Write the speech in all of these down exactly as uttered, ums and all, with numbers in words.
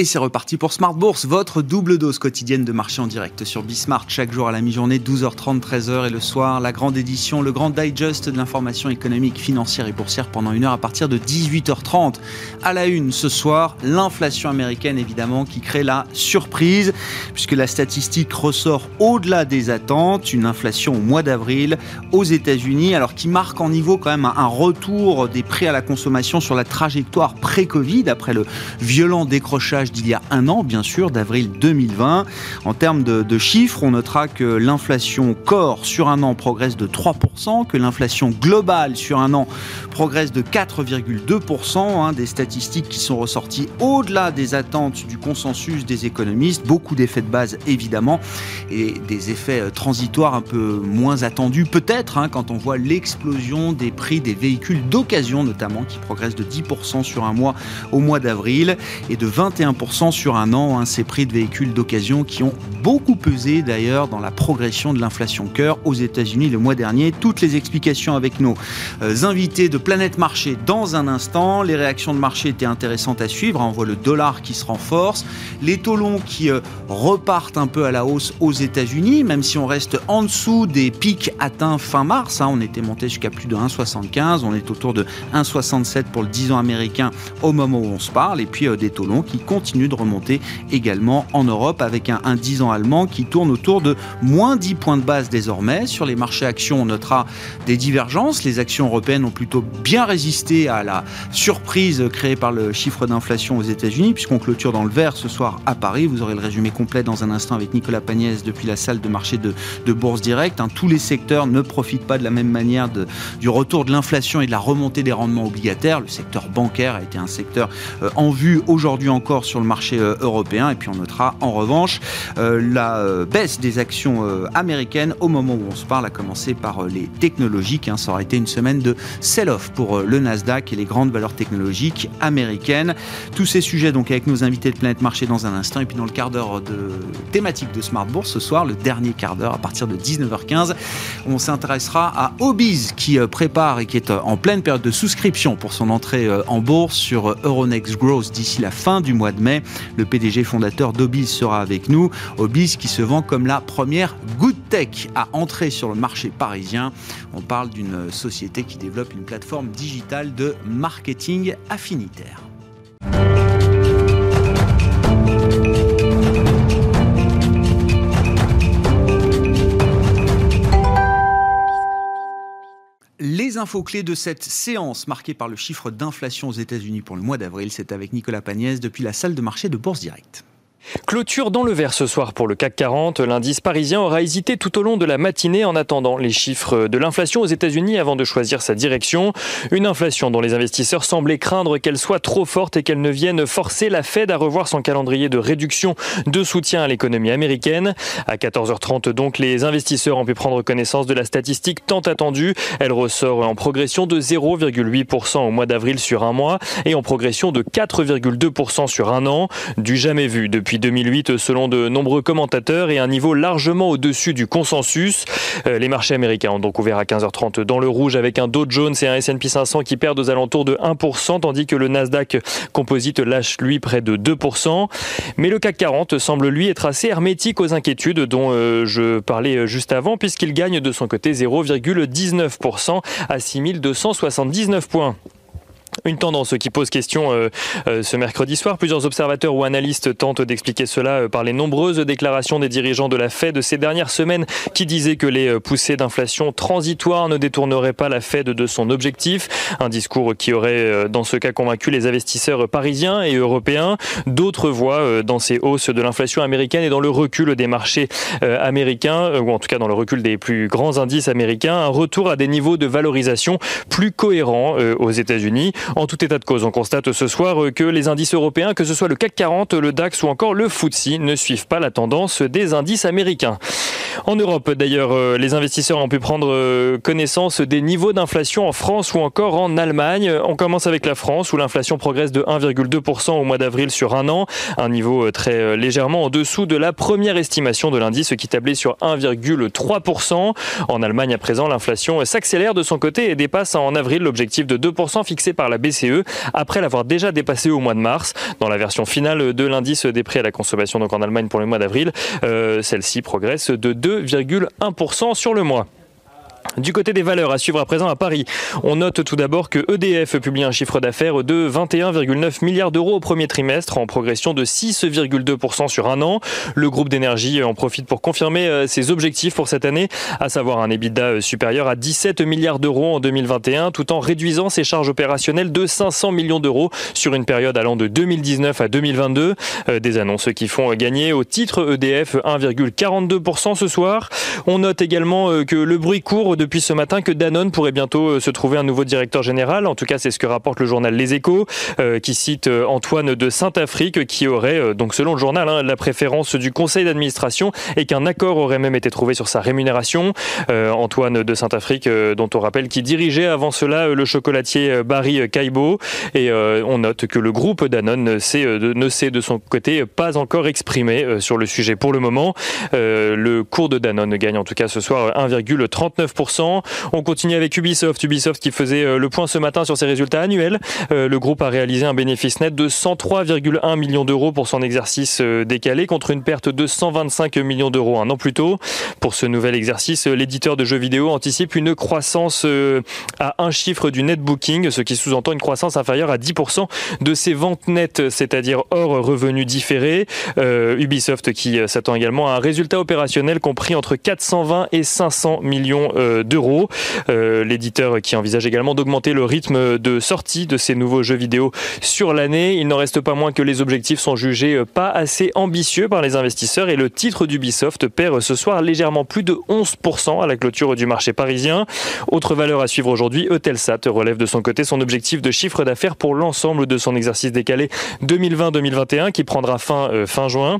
Et c'est reparti pour Smart Bourse, votre double dose quotidienne de marché en direct sur Bismart. Chaque jour à la mi-journée, douze heures trente, treize heures et le soir, la grande édition, le grand digest de l'information économique, financière et boursière pendant une heure à partir de dix-huit heures trente. À la une ce soir, l'inflation américaine évidemment qui crée la surprise puisque la statistique ressort au-delà des attentes. Une inflation au mois d'avril aux États-Unis, alors qui marque en niveau quand même un retour des prix à la consommation sur la trajectoire pré-Covid après le violent décrochage d'il y a un an, bien sûr, d'avril deux mille vingt. En termes de, de chiffres, on notera que l'inflation core sur un an progresse de trois pour cent, que l'inflation globale sur un an progresse de quatre virgule deux pour cent, hein, des statistiques qui sont ressorties au-delà des attentes du consensus des économistes, beaucoup d'effets de base évidemment, et des effets transitoires un peu moins attendus peut-être, hein, quand on voit l'explosion des prix des véhicules d'occasion notamment, qui progressent de dix pour cent sur un mois au mois d'avril, et de vingt et un pour cent sur un an, hein, ces prix de véhicules d'occasion qui ont beaucoup pesé d'ailleurs dans la progression de l'inflation cœur aux États-Unis le mois dernier. Toutes les explications avec nos euh, invités de Planète Marché dans un instant. Les réactions de marché étaient intéressantes à suivre. On voit le dollar qui se renforce, les taux longs qui euh, repartent un peu à la hausse aux États-Unis, même si on reste en dessous des pics atteints fin mars. Hein, on était monté jusqu'à plus de un virgule soixante-quinze. On est autour de un virgule soixante-sept pour le dix ans américain au moment où on se parle. Et puis euh, des taux longs qui continuent continue de remonter également en Europe avec un, un dix ans allemand qui tourne autour de moins dix points de base désormais. Sur les marchés actions, on notera des divergences. Les actions européennes ont plutôt bien résisté à la surprise créée par le chiffre d'inflation aux États-Unis puisqu'on clôture dans le vert ce soir à Paris. Vous aurez le résumé complet dans un instant avec Nicolas Pagnès depuis la salle de marché de, de Bourse Direct. Hein, tous les secteurs ne profitent pas de la même manière de, du retour de l'inflation et de la remontée des rendements obligataires. Le secteur bancaire a été un secteur euh, en vue aujourd'hui encore sur le marché européen. Et puis on notera en revanche euh, la euh, baisse des actions euh, américaines au moment où on se parle, à commencer par euh, les technologiques. Hein. Ça aurait été une semaine de sell-off pour euh, le Nasdaq et les grandes valeurs technologiques américaines. Tous ces sujets donc avec nos invités de Planète Marché dans un instant. Et puis dans le quart d'heure de thématique de Smart Bourse ce soir, le dernier quart d'heure à partir de dix-neuf heures quinze, on s'intéressera à Obiz qui euh, prépare et qui est euh, en pleine période de souscription pour son entrée euh, en bourse sur euh, Euronext Growth d'ici la fin du mois de mai. Le P D G fondateur d'Obiz sera avec nous. Obiz qui se vend comme la première good tech à entrer sur le marché parisien. On parle d'une société qui développe une plateforme digitale de marketing affinitaire. Les infos clés de cette séance marquée par le chiffre d'inflation aux États-Unis pour le mois d'avril, c'est avec Nicolas Pagnès depuis la salle de marché de Bourse Direct. Clôture dans le vert ce soir pour le C A C quarante. L'indice parisien aura hésité tout au long de la matinée en attendant les chiffres de l'inflation aux États-Unis avant de choisir sa direction. Une inflation dont les investisseurs semblaient craindre qu'elle soit trop forte et qu'elle ne vienne forcer la Fed à revoir son calendrier de réduction de soutien à l'économie américaine. À quatorze heures trente donc, les investisseurs ont pu prendre connaissance de la statistique tant attendue. Elle ressort en progression de zéro virgule huit pour cent au mois d'avril sur un mois et en progression de quatre virgule deux pour cent sur un an, du jamais vu depuis deux mille huit selon de nombreux commentateurs et un niveau largement au-dessus du consensus. Euh, les marchés américains ont donc ouvert à quinze heures trente dans le rouge avec un Dow Jones et un S and P cinq cents qui perdent aux alentours de un pour cent tandis que le Nasdaq Composite lâche lui près de deux pour cent. Mais le C A C quarante semble lui être assez hermétique aux inquiétudes dont euh, je parlais juste avant puisqu'il gagne de son côté zéro virgule dix-neuf pour cent à six mille deux cent soixante-dix-neuf points. Une tendance qui pose question euh, euh, ce mercredi soir. Plusieurs observateurs ou analystes tentent d'expliquer cela euh, par les nombreuses déclarations des dirigeants de la Fed ces dernières semaines qui disaient que les euh, poussées d'inflation transitoires ne détourneraient pas la Fed de son objectif. Un discours qui aurait euh, dans ce cas convaincu les investisseurs parisiens et européens. D'autres voient euh, dans ces hausses de l'inflation américaine et dans le recul des marchés euh, américains, euh, ou en tout cas dans le recul des plus grands indices américains, un retour à des niveaux de valorisation plus cohérents euh, aux États-Unis. En tout état de cause, on constate ce soir que les indices européens, que ce soit le C A C quarante, le DAX ou encore le F T S E, ne suivent pas la tendance des indices américains. En Europe, d'ailleurs, les investisseurs ont pu prendre connaissance des niveaux d'inflation en France ou encore en Allemagne. On commence avec la France où l'inflation progresse de un virgule deux pour cent au mois d'avril sur un an, un niveau très légèrement en dessous de la première estimation de l'indice qui tablait sur un virgule trois pour cent. En Allemagne, à présent, l'inflation s'accélère de son côté et dépasse en avril l'objectif de deux pour cent fixé par la B C E après l'avoir déjà dépassé au mois de mars. Dans la version finale de l'indice des prix à la consommation, donc en Allemagne pour le mois d'avril, euh, celle-ci progresse de deux virgule un pour cent sur le mois. Du côté des valeurs, à suivre à présent à Paris, on note tout d'abord que E D F publie un chiffre d'affaires de vingt et un virgule neuf milliards d'euros au premier trimestre, en progression de six virgule deux pour cent sur un an. Le groupe d'énergie en profite pour confirmer ses objectifs pour cette année, à savoir un EBITDA supérieur à dix-sept milliards d'euros en deux mille vingt et un, tout en réduisant ses charges opérationnelles de cinq cents millions d'euros sur une période allant de deux mille dix-neuf à deux mille vingt-deux. Des annonces qui font gagner au titre E D F un virgule quarante-deux pour cent ce soir. On note également que le bruit court depuis ce matin que Danone pourrait bientôt se trouver un nouveau directeur général. En tout cas, c'est ce que rapporte le journal Les Échos, euh, qui cite Antoine de Saint-Affrique, qui aurait, euh, donc selon le journal, hein, la préférence du conseil d'administration et qu'un accord aurait même été trouvé sur sa rémunération. Euh, Antoine de Saint-Affrique, euh, dont on rappelle qu'il dirigeait avant cela le chocolatier Barry Callebaut. Et euh, on note que le groupe Danone ne s'est de, ne s'est de son côté pas encore exprimé euh, sur le sujet pour le moment. Euh, le cours de Danone gagne en tout cas ce soir un virgule trente-neuf pour cent. On continue avec Ubisoft, Ubisoft qui faisait le point ce matin sur ses résultats annuels. Le groupe a réalisé un bénéfice net de cent trois virgule un millions d'euros pour son exercice décalé, contre une perte de cent vingt-cinq millions d'euros un an plus tôt. Pour ce nouvel exercice, l'éditeur de jeux vidéo anticipe une croissance à un chiffre du net booking, ce qui sous-entend une croissance inférieure à dix pour cent de ses ventes nettes, c'est-à-dire hors revenus différés. Euh, Ubisoft qui s'attend également à un résultat opérationnel compris entre quatre cent vingt et cinq cents millions d'euros. Euh, l'éditeur qui envisage également d'augmenter le rythme de sortie de ces nouveaux jeux vidéo sur l'année. Il n'en reste pas moins que les objectifs sont jugés pas assez ambitieux par les investisseurs et le titre d'Ubisoft perd ce soir légèrement plus de onze pour cent à la clôture du marché parisien. Autre valeur à suivre aujourd'hui, Eutelsat relève de son côté son objectif de chiffre d'affaires pour l'ensemble de son exercice décalé deux mille vingt deux mille vingt et un qui prendra fin euh, fin juin.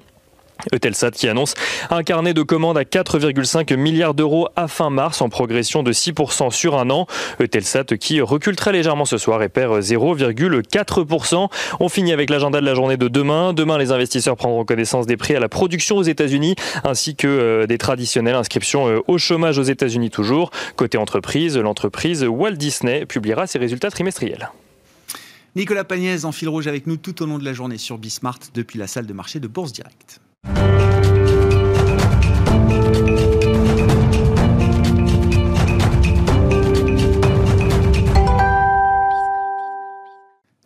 Eutelsat qui annonce un carnet de commandes à quatre virgule cinq milliards d'euros à fin mars, en progression de six pour cent sur un an. Eutelsat qui recule très légèrement ce soir et perd zéro virgule quatre pour cent. On finit avec l'agenda de la journée de demain. Demain, les investisseurs prendront connaissance des prix à la production aux États-Unis ainsi que des traditionnelles inscriptions au chômage aux États-Unis toujours. Côté entreprise, l'entreprise Walt Disney publiera ses résultats trimestriels. Nicolas Pagnès en fil rouge avec nous tout au long de la journée sur Bismart depuis la salle de marché de Bourse Direct.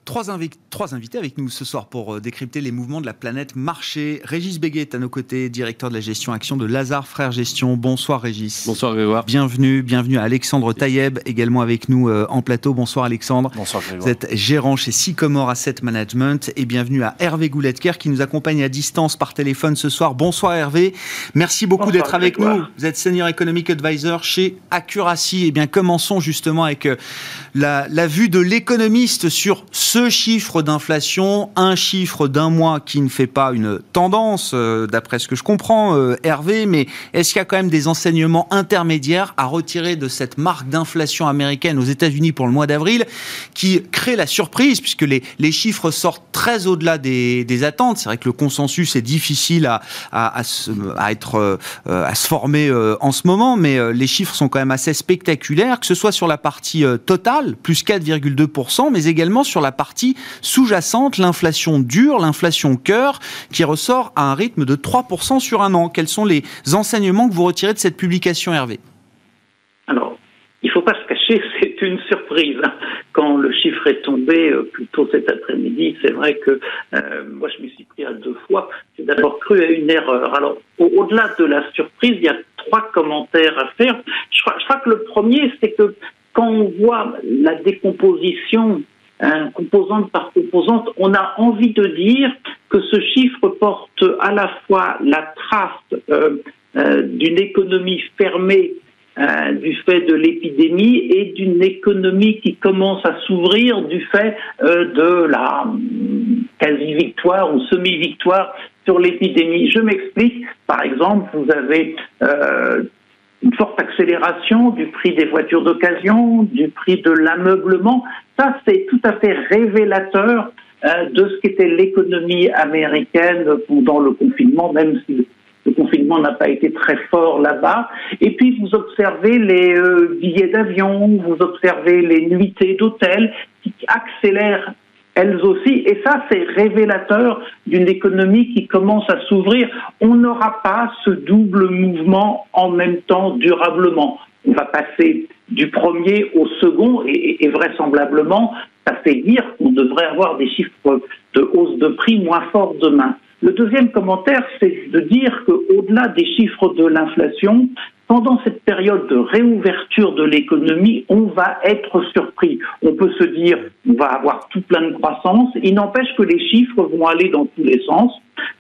Trois, invi- trois invités avec nous ce soir pour décrypter les mouvements de la planète marché. Régis Béguet est à nos côtés, directeur de la gestion action de Lazard Frères Gestion. Bonsoir Régis. Bonsoir Grégoire. Bienvenue, bienvenue à Alexandre Taïeb, également avec nous euh, en plateau. Bonsoir Alexandre. Bonsoir Grégoire. Vous êtes gérant chez Sycomore Asset Management et bienvenue à Hervé Gouletker qui nous accompagne à distance par téléphone ce soir. Bonsoir Hervé. Merci beaucoup Bonsoir, d'être avec Grégoire. Nous. Vous êtes Senior Economic Advisor chez Accuracy. Eh bien, commençons justement avec euh, la, la vue de l'économiste sur ce chiffre d'inflation, un chiffre d'un mois qui ne fait pas une tendance, euh, d'après ce que je comprends, euh, Hervé, mais est-ce qu'il y a quand même des enseignements intermédiaires à retirer de cette marque d'inflation américaine aux États-Unis pour le mois d'avril qui crée la surprise, puisque les, les chiffres sortent très au-delà des, des attentes. C'est vrai que le consensus est difficile à, à, à, se, à, être, euh, à se former euh, en ce moment, mais euh, les chiffres sont quand même assez spectaculaires, que ce soit sur la partie euh, totale, plus quatre virgule deux pour cent, mais également sur la partie sous-jacente, l'inflation dure, l'inflation cœur, qui ressort à un rythme de trois pour cent sur un an. Quels sont les enseignements que vous retirez de cette publication, Hervé ? Alors, il ne faut pas se cacher, c'est une surprise. Quand le chiffre est tombé plus tôt cet après-midi, c'est vrai que euh, moi je me suis pris à deux fois. J'ai d'abord cru à une erreur. Alors, au- au-delà de la surprise, il y a trois commentaires à faire. Je crois, je crois que le premier, c'est que quand on voit la décomposition Hein, composante par composante, on a envie de dire que ce chiffre porte à la fois la trace euh, euh, d'une économie fermée euh, du fait de l'épidémie et d'une économie qui commence à s'ouvrir du fait euh, de la euh, quasi-victoire ou semi-victoire sur l'épidémie. Je m'explique, par exemple, vous avez euh, une forte accélération du prix des voitures d'occasion, du prix de l'ameublement. Ça, c'est tout à fait révélateur euh, de ce qu'était l'économie américaine pendant le confinement, même si le confinement n'a pas été très fort là-bas. Et puis, vous observez les euh, billets d'avion, vous observez les nuitées d'hôtel qui accélèrent elles aussi. Et ça, c'est révélateur d'une économie qui commence à s'ouvrir. On n'aura pas ce double mouvement en même temps durablement. On va passer du premier au second et, et vraisemblablement, ça fait dire qu'on devrait avoir des chiffres de hausse de prix moins forts demain. Le deuxième commentaire, c'est de dire qu'au-delà des chiffres de l'inflation, pendant cette période de réouverture de l'économie, on va être surpris. On peut se dire on va avoir tout plein de croissance. Il n'empêche que les chiffres vont aller dans tous les sens.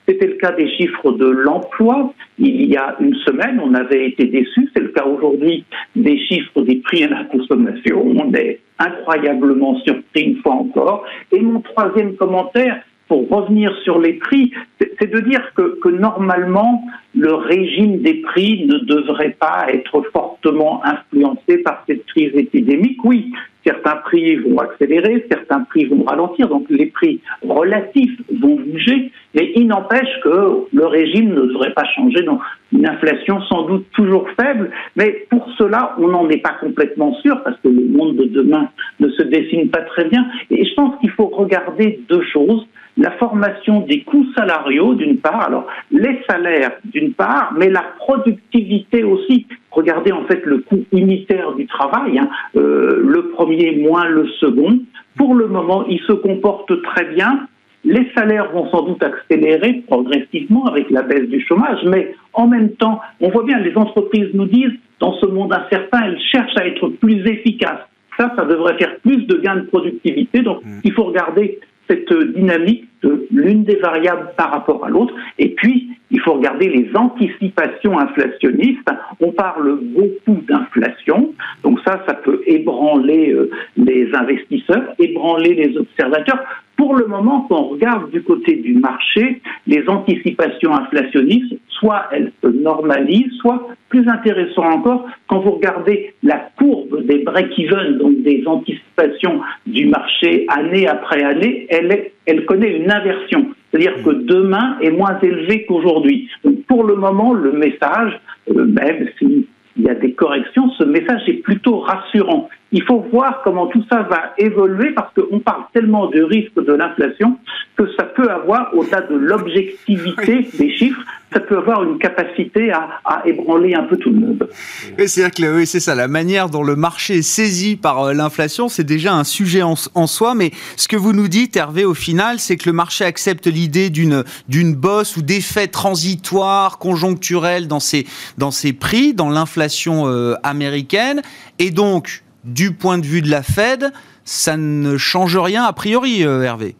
C'était le cas des chiffres de l'emploi. Il y a une semaine, on avait été déçus. C'est le cas aujourd'hui des chiffres des prix à la consommation. On est incroyablement surpris une fois encore. Et mon troisième commentaire, pour revenir sur les prix, c'est de dire que, que normalement, le régime des prix ne devrait pas être fortement influencé par cette crise épidémique. Oui, certains prix vont accélérer, certains prix vont ralentir, donc les prix relatifs vont bouger, mais il n'empêche que le régime ne devrait pas changer, donc une inflation sans doute toujours faible, mais pour cela, on n'en est pas complètement sûr, parce que le monde de demain ne se dessine pas très bien, et je pense qu'il faut regarder deux choses, la formation des coûts salariaux d'une part, alors les salaires d'une part, mais la productivité aussi. Regardez en fait le coût unitaire du travail, hein, euh, le premier moins le second. Pour le moment, il se comporte très bien. Les salaires vont sans doute accélérer progressivement avec la baisse du chômage, mais en même temps, on voit bien, les entreprises nous disent, dans ce monde incertain, elles cherchent à être plus efficaces. Ça, ça devrait faire plus de gains de productivité, donc mmh. il faut regarder cette dynamique de l'une des variables par rapport à l'autre. Et puis, il faut regarder les anticipations inflationnistes. On parle beaucoup d'inflation. Donc ça, ça peut ébranler les investisseurs, ébranler les observateurs. Pour le moment, quand on regarde du côté du marché, les anticipations inflationnistes, soit elles se normalisent, soit, plus intéressant encore, quand vous regardez la courbe des break-even, donc des anticipations du marché année après année, elle, est, elle connaît une inversion. C'est-à-dire que demain est moins élevé qu'aujourd'hui. Donc pour le moment, le message, euh, même s'il y a des corrections, ce message est plutôt rassurant. Il faut voir comment tout ça va évoluer parce qu'on parle tellement de risque de l'inflation que ça peut avoir, au-delà de l'objectivité des chiffres, ça peut avoir une capacité à, à ébranler un peu tout le monde. Et c'est, que, oui, c'est ça, la manière dont le marché est saisi par l'inflation, c'est déjà un sujet en, en soi, mais ce que vous nous dites, Hervé, au final, c'est que le marché accepte l'idée d'une, d'une bosse ou d'effet transitoire, conjoncturel dans ses, dans ses prix, dans l'inflation euh, américaine, et donc, du point de vue de la Fed, ça ne change rien a priori, euh, Hervé.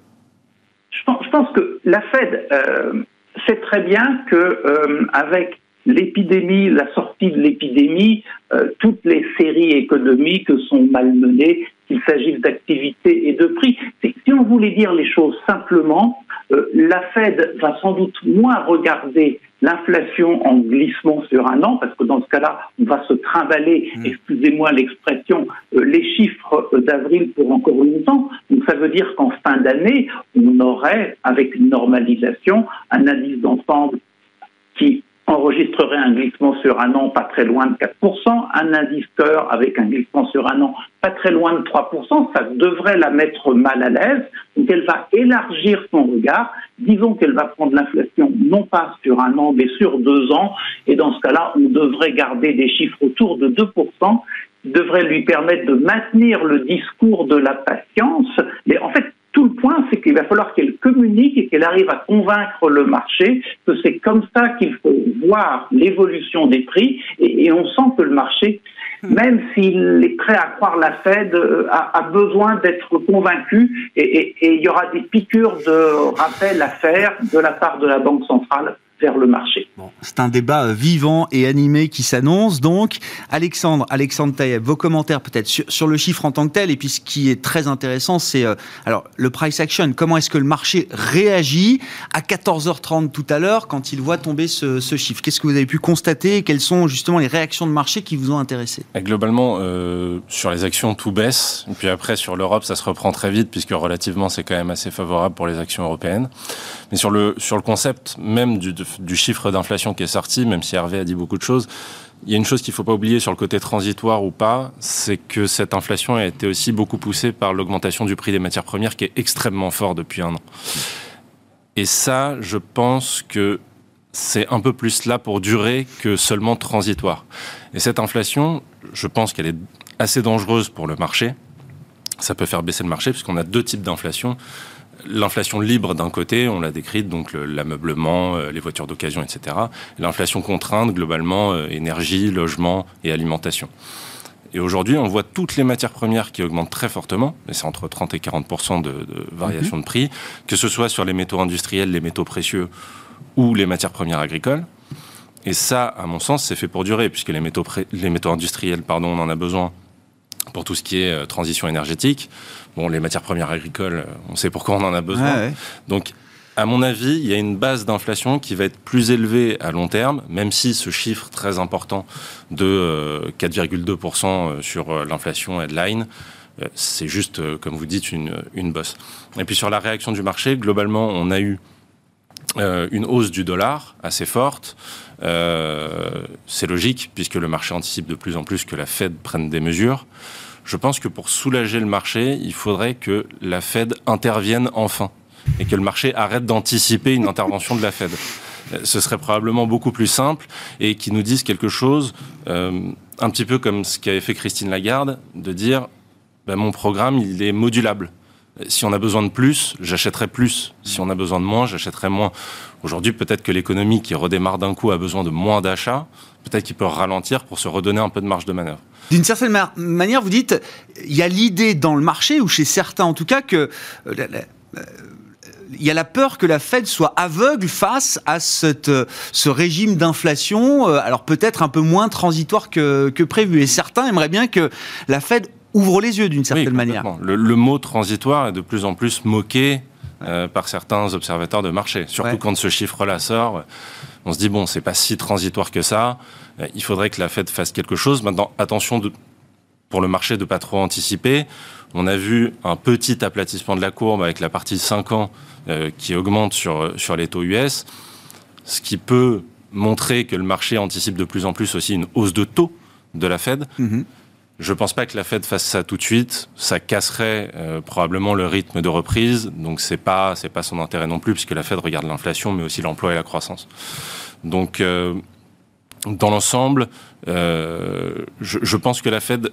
Je pense, je pense que la Fed... Euh... C'est très bien que euh, avec l'épidémie, la sortie de l'épidémie, euh, toutes les séries économiques sont malmenées, qu'il s'agisse d'activités et de prix. Si, si on voulait dire les choses simplement, euh, la Fed va sans doute moins regarder l'inflation en glissement sur un an, parce que dans ce cas-là, on va se trimballer, mmh. excusez-moi l'expression, euh, les chiffres d'avril pour encore longtemps. Donc ça veut dire qu'en fin d'année, on aurait, avec une normalisation, un indice d'ensemble qui enregistrerait un glissement sur un an pas très loin de quatre pour cent, un indice cœur avec un glissement sur un an pas très loin de trois pour cent, ça devrait la mettre mal à l'aise, donc elle va élargir son regard, disons qu'elle va prendre l'inflation non pas sur un an mais sur deux ans, et dans ce cas-là on devrait garder des chiffres autour de deux pour cent, qui devraient lui permettre de maintenir le discours de la patience, mais en fait tout le point, c'est qu'il va falloir qu'elle communique et qu'elle arrive à convaincre le marché que c'est comme ça qu'il faut voir l'évolution des prix et, et on sent que le marché même s'il est prêt à croire la Fed, euh, a, a besoin d'être convaincu, et, et, et il y aura des piqûres de rappel à faire de la part de la Banque centrale vers le marché. Bon, c'est un débat vivant et animé qui s'annonce. Donc, Alexandre, Alexandre Taïeb, vos commentaires peut-être sur, sur le chiffre en tant que tel, et puis ce qui est très intéressant, c'est euh, alors, le price action. Comment est-ce que le marché réagit à quatorze heures trente tout à l'heure quand il voit tomber ce, ce chiffre? Qu'est-ce que vous avez pu constater et quelles sont justement les réactions de marché qui vous ont intéressé? Et globalement, euh, sur les actions, tout baisse. Et puis après, sur l'Europe, ça se reprend très vite puisque relativement, c'est quand même assez favorable pour les actions européennes. Mais sur le, sur le concept même du, de, du chiffre d'inflation qui est sorti, même si Hervé a dit beaucoup de choses, il y a une chose qu'il ne faut pas oublier sur le côté transitoire ou pas, c'est que cette inflation a été aussi beaucoup poussée par l'augmentation du prix des matières premières qui est extrêmement fort depuis un an. Et ça, je pense que c'est un peu plus là pour durer que seulement transitoire. Et cette inflation, je pense qu'elle est assez dangereuse pour le marché. Ça peut faire baisser le marché puisqu'on a deux types d'inflation. L'inflation libre d'un côté, on l'a décrite, donc le, l'ameublement, euh, les voitures d'occasion, et cetera. L'inflation contrainte, globalement, euh, énergie, logement et alimentation. Et aujourd'hui, on voit toutes les matières premières qui augmentent très fortement, et c'est entre trente et quarante pour cent de, de variation mm-hmm. de prix, que ce soit sur les métaux industriels, les métaux précieux ou les matières premières agricoles. Et ça, à mon sens, c'est fait pour durer, puisque les métaux, pré... les métaux industriels, pardon, on en a besoin pour tout ce qui est euh, transition énergétique. Bon, les matières premières agricoles, on sait pourquoi on en a besoin. Ah ouais. Donc, à mon avis, il y a une base d'inflation qui va être plus élevée à long terme, même si ce chiffre très important de quatre virgule deux pour cent sur l'inflation headline, c'est juste, comme vous dites, une, une bosse. Et puis sur la réaction du marché, globalement, on a eu une hausse du dollar assez forte. Euh, c'est logique, puisque le marché anticipe de plus en plus que la Fed prenne des mesures. Je pense que pour soulager le marché, il faudrait que la Fed intervienne enfin et que le marché arrête d'anticiper une intervention de la Fed. Ce serait probablement beaucoup plus simple et qu'ils nous disent quelque chose euh, un petit peu comme ce qu'avait fait Christine Lagarde, de dire ben, « mon programme, il est modulable ». Si on a besoin de plus, j'achèterai plus. Si on a besoin de moins, j'achèterai moins. Aujourd'hui, peut-être que l'économie qui redémarre d'un coup a besoin de moins d'achats. Peut-être qu'il peut ralentir pour se redonner un peu de marge de manœuvre. D'une certaine ma- manière, vous dites, il y a l'idée dans le marché, ou chez certains en tout cas, que... Euh, la, la, euh, il y a la peur que la Fed soit aveugle face à cette, ce régime d'inflation, alors peut-être un peu moins transitoire que, que prévu. Et certains aimeraient bien que la Fed ouvre les yeux d'une certaine oui, manière. Le, le mot transitoire est de plus en plus moqué euh, ouais. par certains observateurs de marché. Surtout ouais. quand ce chiffre-là sort, on se dit bon, c'est pas si transitoire que ça, il faudrait que la Fed fasse quelque chose. Maintenant, attention de, pour le marché de ne pas trop anticiper. On a vu un petit aplatissement de la courbe avec la partie cinq ans euh, qui augmente sur, sur les taux U S, ce qui peut montrer que le marché anticipe de plus en plus aussi une hausse de taux de la Fed. Mm-hmm. Je ne pense pas que la Fed fasse ça tout de suite. Ça casserait euh, probablement le rythme de reprise. Donc, ce n'est pas, c'est pas son intérêt non plus, puisque la Fed regarde l'inflation, mais aussi l'emploi et la croissance. Donc, euh, dans l'ensemble, euh, je, je pense que la Fed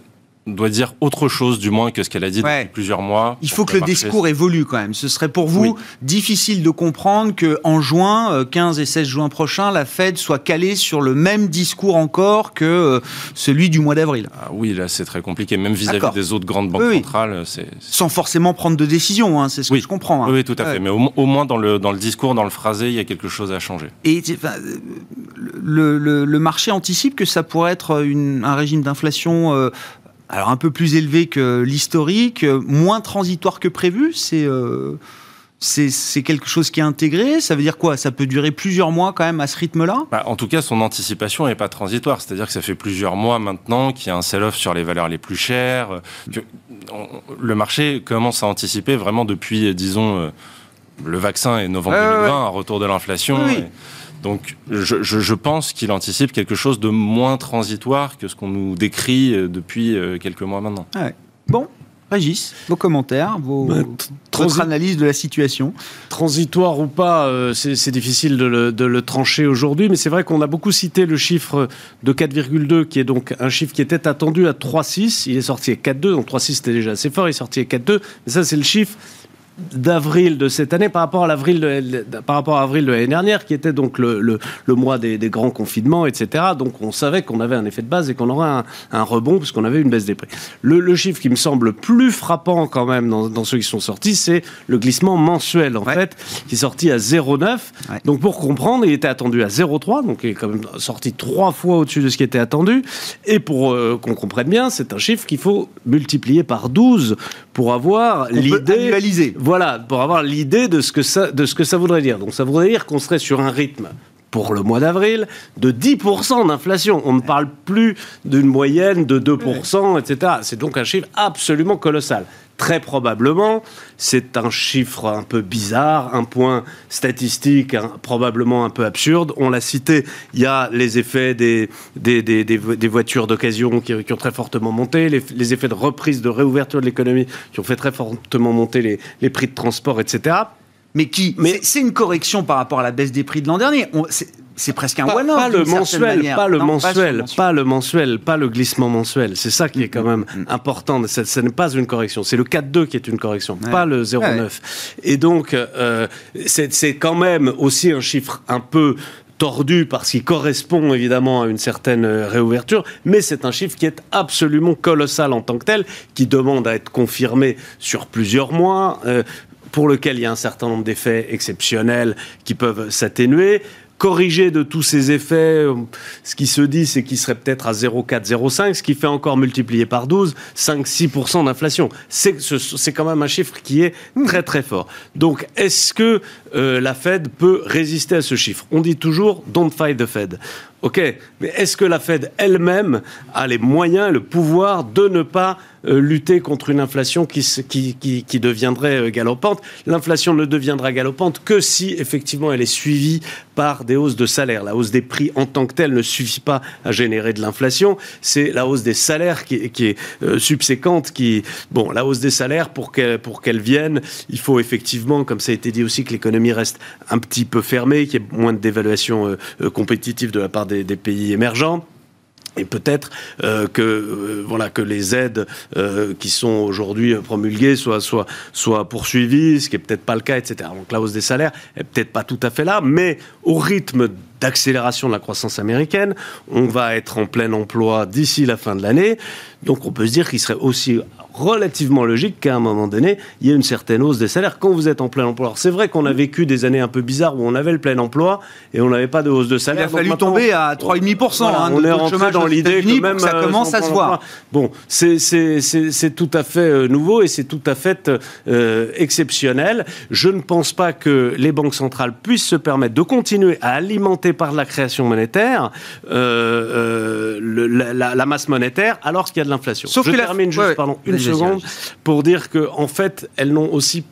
doit dire autre chose, du moins, que ce qu'elle a dit ouais. depuis plusieurs mois. Il faut que, que le marché... discours évolue quand même. Ce serait pour vous oui. difficile de comprendre qu'en juin, quinze et seize juin prochains, la Fed soit calée sur le même discours encore que celui du mois d'avril. Ah oui, là, c'est très compliqué. Même vis-à-vis D'accord. des autres grandes banques oui, oui. centrales, c'est... Sans forcément prendre de décision, hein, c'est ce oui. que je comprends. Hein. Oui, oui, tout à fait. Ouais. Mais au, au moins, dans le, dans le discours, dans le phrasé, il y a quelque chose à changer. Et enfin, le, le, le marché anticipe que ça pourrait être une, un régime d'inflation... Euh, Alors, un peu plus élevé que l'historique, moins transitoire que prévu, c'est, euh, c'est, c'est quelque chose qui est intégré. Ça veut dire quoi? Ça peut durer plusieurs mois quand même à ce rythme-là? Bah, en tout cas, son anticipation n'est pas transitoire. C'est-à-dire que ça fait plusieurs mois maintenant qu'il y a un sell-off sur les valeurs les plus chères. Que on, le marché commence à anticiper vraiment depuis, disons, le vaccin et novembre euh, deux mille vingt, ouais. un retour de l'inflation. Oui. Et... Donc, je, je, je pense qu'il anticipe quelque chose de moins transitoire que ce qu'on nous décrit depuis quelques mois maintenant. Ah ouais. Bon, Régis, vos commentaires, vos, bah, transi- votre analyse de la situation. Transitoire ou pas, euh, c'est, c'est difficile de le, de le trancher aujourd'hui, mais c'est vrai qu'on a beaucoup cité le chiffre de quatre virgule deux, qui est donc un chiffre qui était attendu à trois virgule six. Il est sorti à quatre virgule deux, donc trois virgule six c'était déjà assez fort, il est sorti à quatre virgule deux. Mais ça, c'est le chiffre d'avril de cette année par rapport à l'avril de, par rapport à avril de l'année dernière, qui était donc le, le, le mois des, des grands confinements, et cetera. Donc on savait qu'on avait un effet de base et qu'on aurait un, un rebond parce qu'on avait une baisse des prix. Le, le chiffre qui me semble plus frappant quand même dans, dans ceux qui sont sortis, c'est le glissement mensuel en ouais. fait, qui est sorti à zéro virgule neuf. Ouais. Donc pour comprendre, il était attendu à zéro virgule trois, donc il est quand même sorti trois fois au-dessus de ce qui était attendu. Et pour euh, qu'on comprenne bien, c'est un chiffre qu'il faut multiplier par douze pour avoir on l'idée... Voilà, pour avoir l'idée de ce que ça, de ce que ça voudrait dire. Donc ça voudrait dire qu'on serait sur un rythme, pour le mois d'avril, de dix pour cent d'inflation. On ne parle plus d'une moyenne de deux pour cent, et cetera. C'est donc un chiffre absolument colossal. Très probablement, c'est un chiffre un peu bizarre, un point statistique hein, probablement un peu absurde. On l'a cité, il y a les effets des, des, des, des, des voitures d'occasion qui, qui ont très fortement monté, les, les effets de reprise, de réouverture de l'économie qui ont fait très fortement monter les, les prix de transport, et cetera. Mais qui mais c'est, c'est une correction par rapport à la baisse des prix de l'an dernier. On, c'est, c'est presque un one-off d'une certaine mensuel, manière. Pas le non, mensuel, pas, pas le mensuel, pas le glissement mensuel. C'est ça qui est quand même mm-hmm. important. Ça, ça n'est pas une correction. C'est le quatre virgule deux qui est une correction, ouais. pas le zéro virgule neuf. Ouais. Et donc, euh, c'est, c'est quand même aussi un chiffre un peu tordu parce qu'il correspond évidemment à une certaine réouverture, mais c'est un chiffre qui est absolument colossal en tant que tel, qui demande à être confirmé sur plusieurs mois, euh, pour lequel il y a un certain nombre d'effets exceptionnels qui peuvent s'atténuer. Corrigé de tous ces effets, ce qui se dit, c'est qu'il serait peut-être à zéro virgule quatre, zéro virgule cinq, ce qui fait encore multiplier par douze, cinq à six pour cent d'inflation. C'est, c'est quand même un chiffre qui est très très fort. Donc, est-ce que euh, la Fed peut résister à ce chiffre ? On dit toujours « don't fight the Fed ». Ok, mais est-ce que la Fed elle-même a les moyens, le pouvoir de ne pas euh, lutter contre une inflation qui, qui, qui, qui deviendrait euh, galopante ? L'inflation ne deviendra galopante que si, effectivement, elle est suivie par des hausses de salaire. La hausse des prix en tant que telle ne suffit pas à générer de l'inflation. C'est la hausse des salaires qui, qui est euh, subséquente. Qui, bon, la hausse des salaires, pour qu'elle, pour qu'elle vienne, il faut effectivement, comme ça a été dit aussi, que l'économie reste un petit peu fermée, qu'il y ait moins de dévaluation euh, euh, compétitive de la part Des, des pays émergents. Et peut-être euh, que, euh, voilà, que les aides euh, qui sont aujourd'hui promulguées soient, soient, soient poursuivies, ce qui n'est peut-être pas le cas, et cetera. Donc la hausse des salaires n'est peut-être pas tout à fait là, mais au rythme d'accélération de la croissance américaine, on va être en plein emploi d'ici la fin de l'année. Donc on peut se dire qu'il serait aussi relativement logique qu'à un moment donné, il y ait une certaine hausse des salaires quand vous êtes en plein emploi. Alors c'est vrai qu'on a vécu des années un peu bizarres où on avait le plein emploi et on n'avait pas de hausse de salaire. Il a fallu tomber à trois virgule cinq pour cent. Voilà, hein, on est rentré dans l'idée que même ça commence à se voir. Bon, c'est, c'est, c'est, c'est tout à fait nouveau et c'est tout à fait euh, exceptionnel. Je ne pense pas que les banques centrales puissent se permettre de continuer à alimenter par la création monétaire euh, euh, le, la, la, la masse monétaire alors qu'il y a de l'inflation. Sauf Je que termine la... juste ouais, pardon, une seconde pour dire que en fait, elles n'ont aussi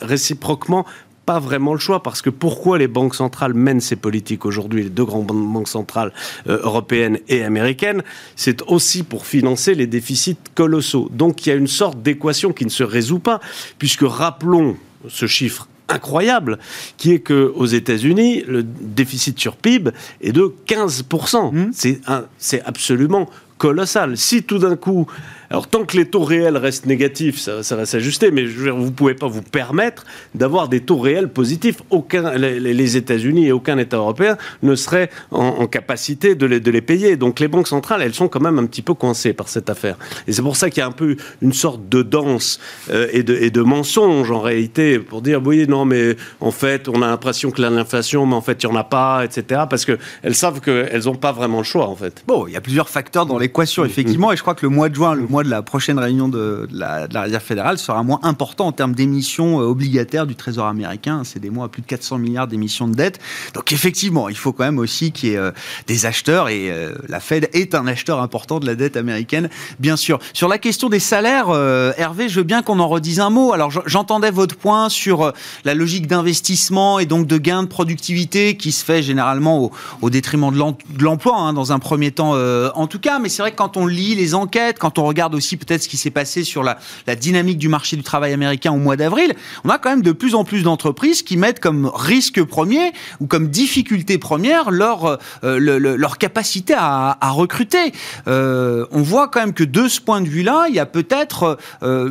réciproquement pas vraiment le choix, parce que pourquoi les banques centrales mènent ces politiques aujourd'hui, les deux grandes banques centrales euh, européennes et américaines, c'est aussi pour financer les déficits colossaux. Donc il y a une sorte d'équation qui ne se résout pas, puisque rappelons ce chiffre incroyable, qui est qu'aux États-Unis, le déficit sur P I B est de quinze pour cent. Mmh. C'est, un, c'est absolument colossal. Si tout d'un coup... Alors, tant que les taux réels restent négatifs, ça, ça va s'ajuster, mais je veux dire, vous ne pouvez pas vous permettre d'avoir des taux réels positifs. Aucun, les, les États-Unis et aucun État européen ne serait en, en capacité de les, de les payer. Donc, les banques centrales, elles sont quand même un petit peu coincées par cette affaire. Et c'est pour ça qu'il y a un peu une sorte de danse euh, et, de, et de mensonge, en réalité, pour dire, oui, non, mais en fait, on a l'impression qu'il y a de l'inflation, mais en fait, il n'y en a pas, et cetera. Parce qu'elles savent qu'elles n'ont pas vraiment le choix, en fait. Bon, il y a plusieurs facteurs dans l'équation, effectivement, mmh. et je crois que le mois de juin, le mois de la prochaine réunion de la, de la Réserve fédérale sera un mois important en termes d'émissions obligataires du Trésor américain. C'est des mois à plus de quatre cents milliards d'émissions de dettes. Donc effectivement, il faut quand même aussi qu'il y ait euh, des acheteurs, et euh, la Fed est un acheteur important de la dette américaine, bien sûr. Sur la question des salaires, euh, Hervé, je veux bien qu'on en redise un mot. Alors j'entendais votre point sur la logique d'investissement et donc de gain de productivité qui se fait généralement au, au détriment de, l'em- de l'emploi, hein, dans un premier temps euh, en tout cas. Mais c'est vrai que quand on lit les enquêtes, quand on regarde regarde aussi peut-être ce qui s'est passé sur la, la dynamique du marché du travail américain au mois d'avril, on a quand même de plus en plus d'entreprises qui mettent comme risque premier ou comme difficulté première leur, euh, le, le, leur capacité à, à recruter. Euh, on voit quand même que de ce point de vue-là, il y a peut-être euh,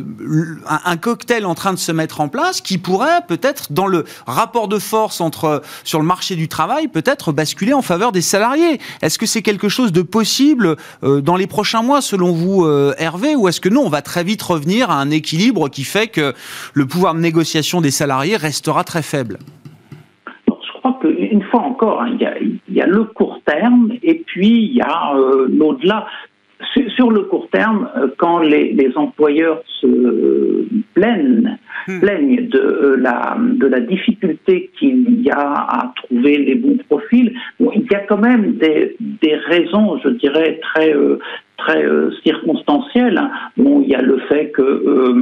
un, un cocktail en train de se mettre en place qui pourrait peut-être, dans le rapport de force entre, sur le marché du travail, peut-être basculer en faveur des salariés. Est-ce que c'est quelque chose de possible euh, dans les prochains mois, selon vous, euh, Hervé, ou est-ce que non, on va très vite revenir à un équilibre qui fait que le pouvoir de négociation des salariés restera très faible? Non, je crois qu'une fois encore, il hein, y, y a le court terme et puis il y a euh, l'au-delà. Sur, sur le court terme, quand les, les employeurs se euh, plaignent, mmh. plaignent de, euh, la, de la difficulté qu'il y a à trouver les bons profils, bon, il y a quand même des, des raisons, je dirais, très... Euh, très euh, circonstanciel. Bon, il y a le fait que euh,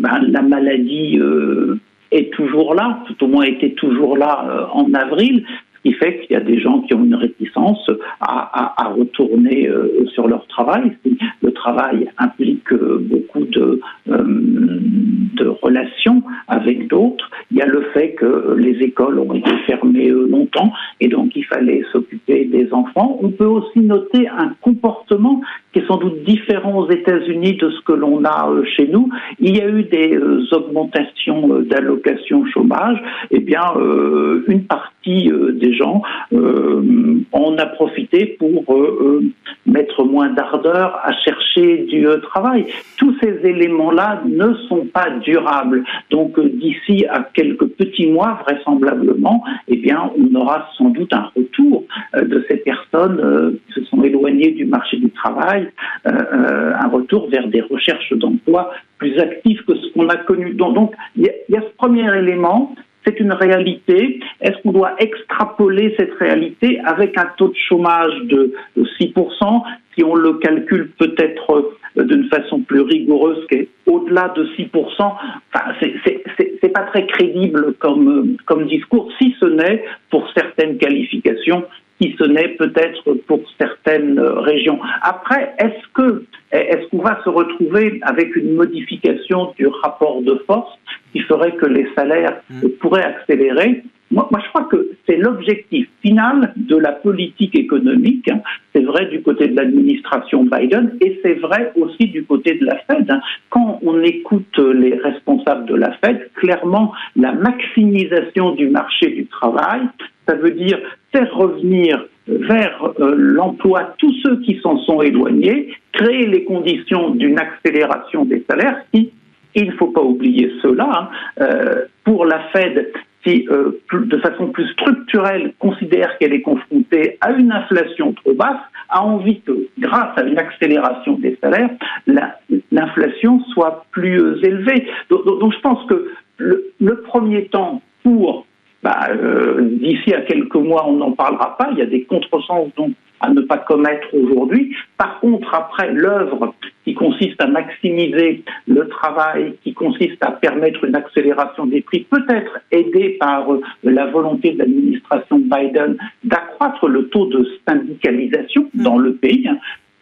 ben, la maladie euh, est toujours là, tout au moins était toujours là euh, en avril, ce qui fait qu'il y a des gens qui ont une réticence à, à, à retourner euh, sur leur travail. Le travail implique euh, beaucoup de, euh, de relations avec d'autres. Il y a le fait que les écoles ont été fermées euh, longtemps et donc il fallait s'occuper des enfants. On peut aussi noter un comportement qui est sans doute différent aux États-Unis de ce que l'on a euh, chez nous. Il y a eu des euh, augmentations euh, d'allocations chômage. Eh bien, euh, une partie euh, des gens euh, en a profité pour euh, euh, mettre moins d'ardeur à chercher du euh, travail. Tous ces éléments-là ne sont pas durables. Donc, euh, d'ici à quelques petits mois, vraisemblablement, eh bien, on aura sans doute un retour euh, de ces personnes euh, qui se sont éloignées du marché du travail. Euh, un retour vers des recherches d'emploi plus actives que ce qu'on a connu. Donc, il y, y a ce premier élément, c'est une réalité. Est-ce qu'on doit extrapoler cette réalité avec un taux de chômage de, de six pour cent, si on le calcule peut-être d'une façon plus rigoureuse, qui est au-delà de six pour cent, enfin, c'est, c'est, c'est, c'est pas très crédible comme, comme discours, si ce n'est pour certaines qualifications, si ce n'est peut-être pour certaines régions. Après, est-ce que est-ce qu'on va se retrouver avec une modification du rapport de force qui ferait que les salaires mmh. pourraient accélérer? Moi, moi, je crois que c'est l'objectif final de la politique économique. C'est vrai du côté de l'administration Biden et c'est vrai aussi du côté de la Fed. Quand on écoute les responsables de la Fed, clairement, la maximisation du marché du travail, ça veut dire faire revenir vers euh, l'emploi tous ceux qui s'en sont éloignés, créer les conditions d'une accélération des salaires, qui, il ne faut pas oublier cela, hein, euh, pour la Fed, qui, euh, plus, de façon plus structurelle, considère qu'elle est confrontée à une inflation trop basse, a envie que, grâce à une accélération des salaires, la, l'inflation soit plus euh, élevée. Donc, donc, donc je pense que le, le premier temps pour... Bah, euh, d'ici à quelques mois, on n'en parlera pas. Il y a des contresens donc à ne pas commettre aujourd'hui. Par contre, après, l'œuvre qui consiste à maximiser le travail, qui consiste à permettre une accélération des prix, peut-être aidée par euh, la volonté de l'administration Biden d'accroître le taux de syndicalisation mmh. dans le pays. Hein.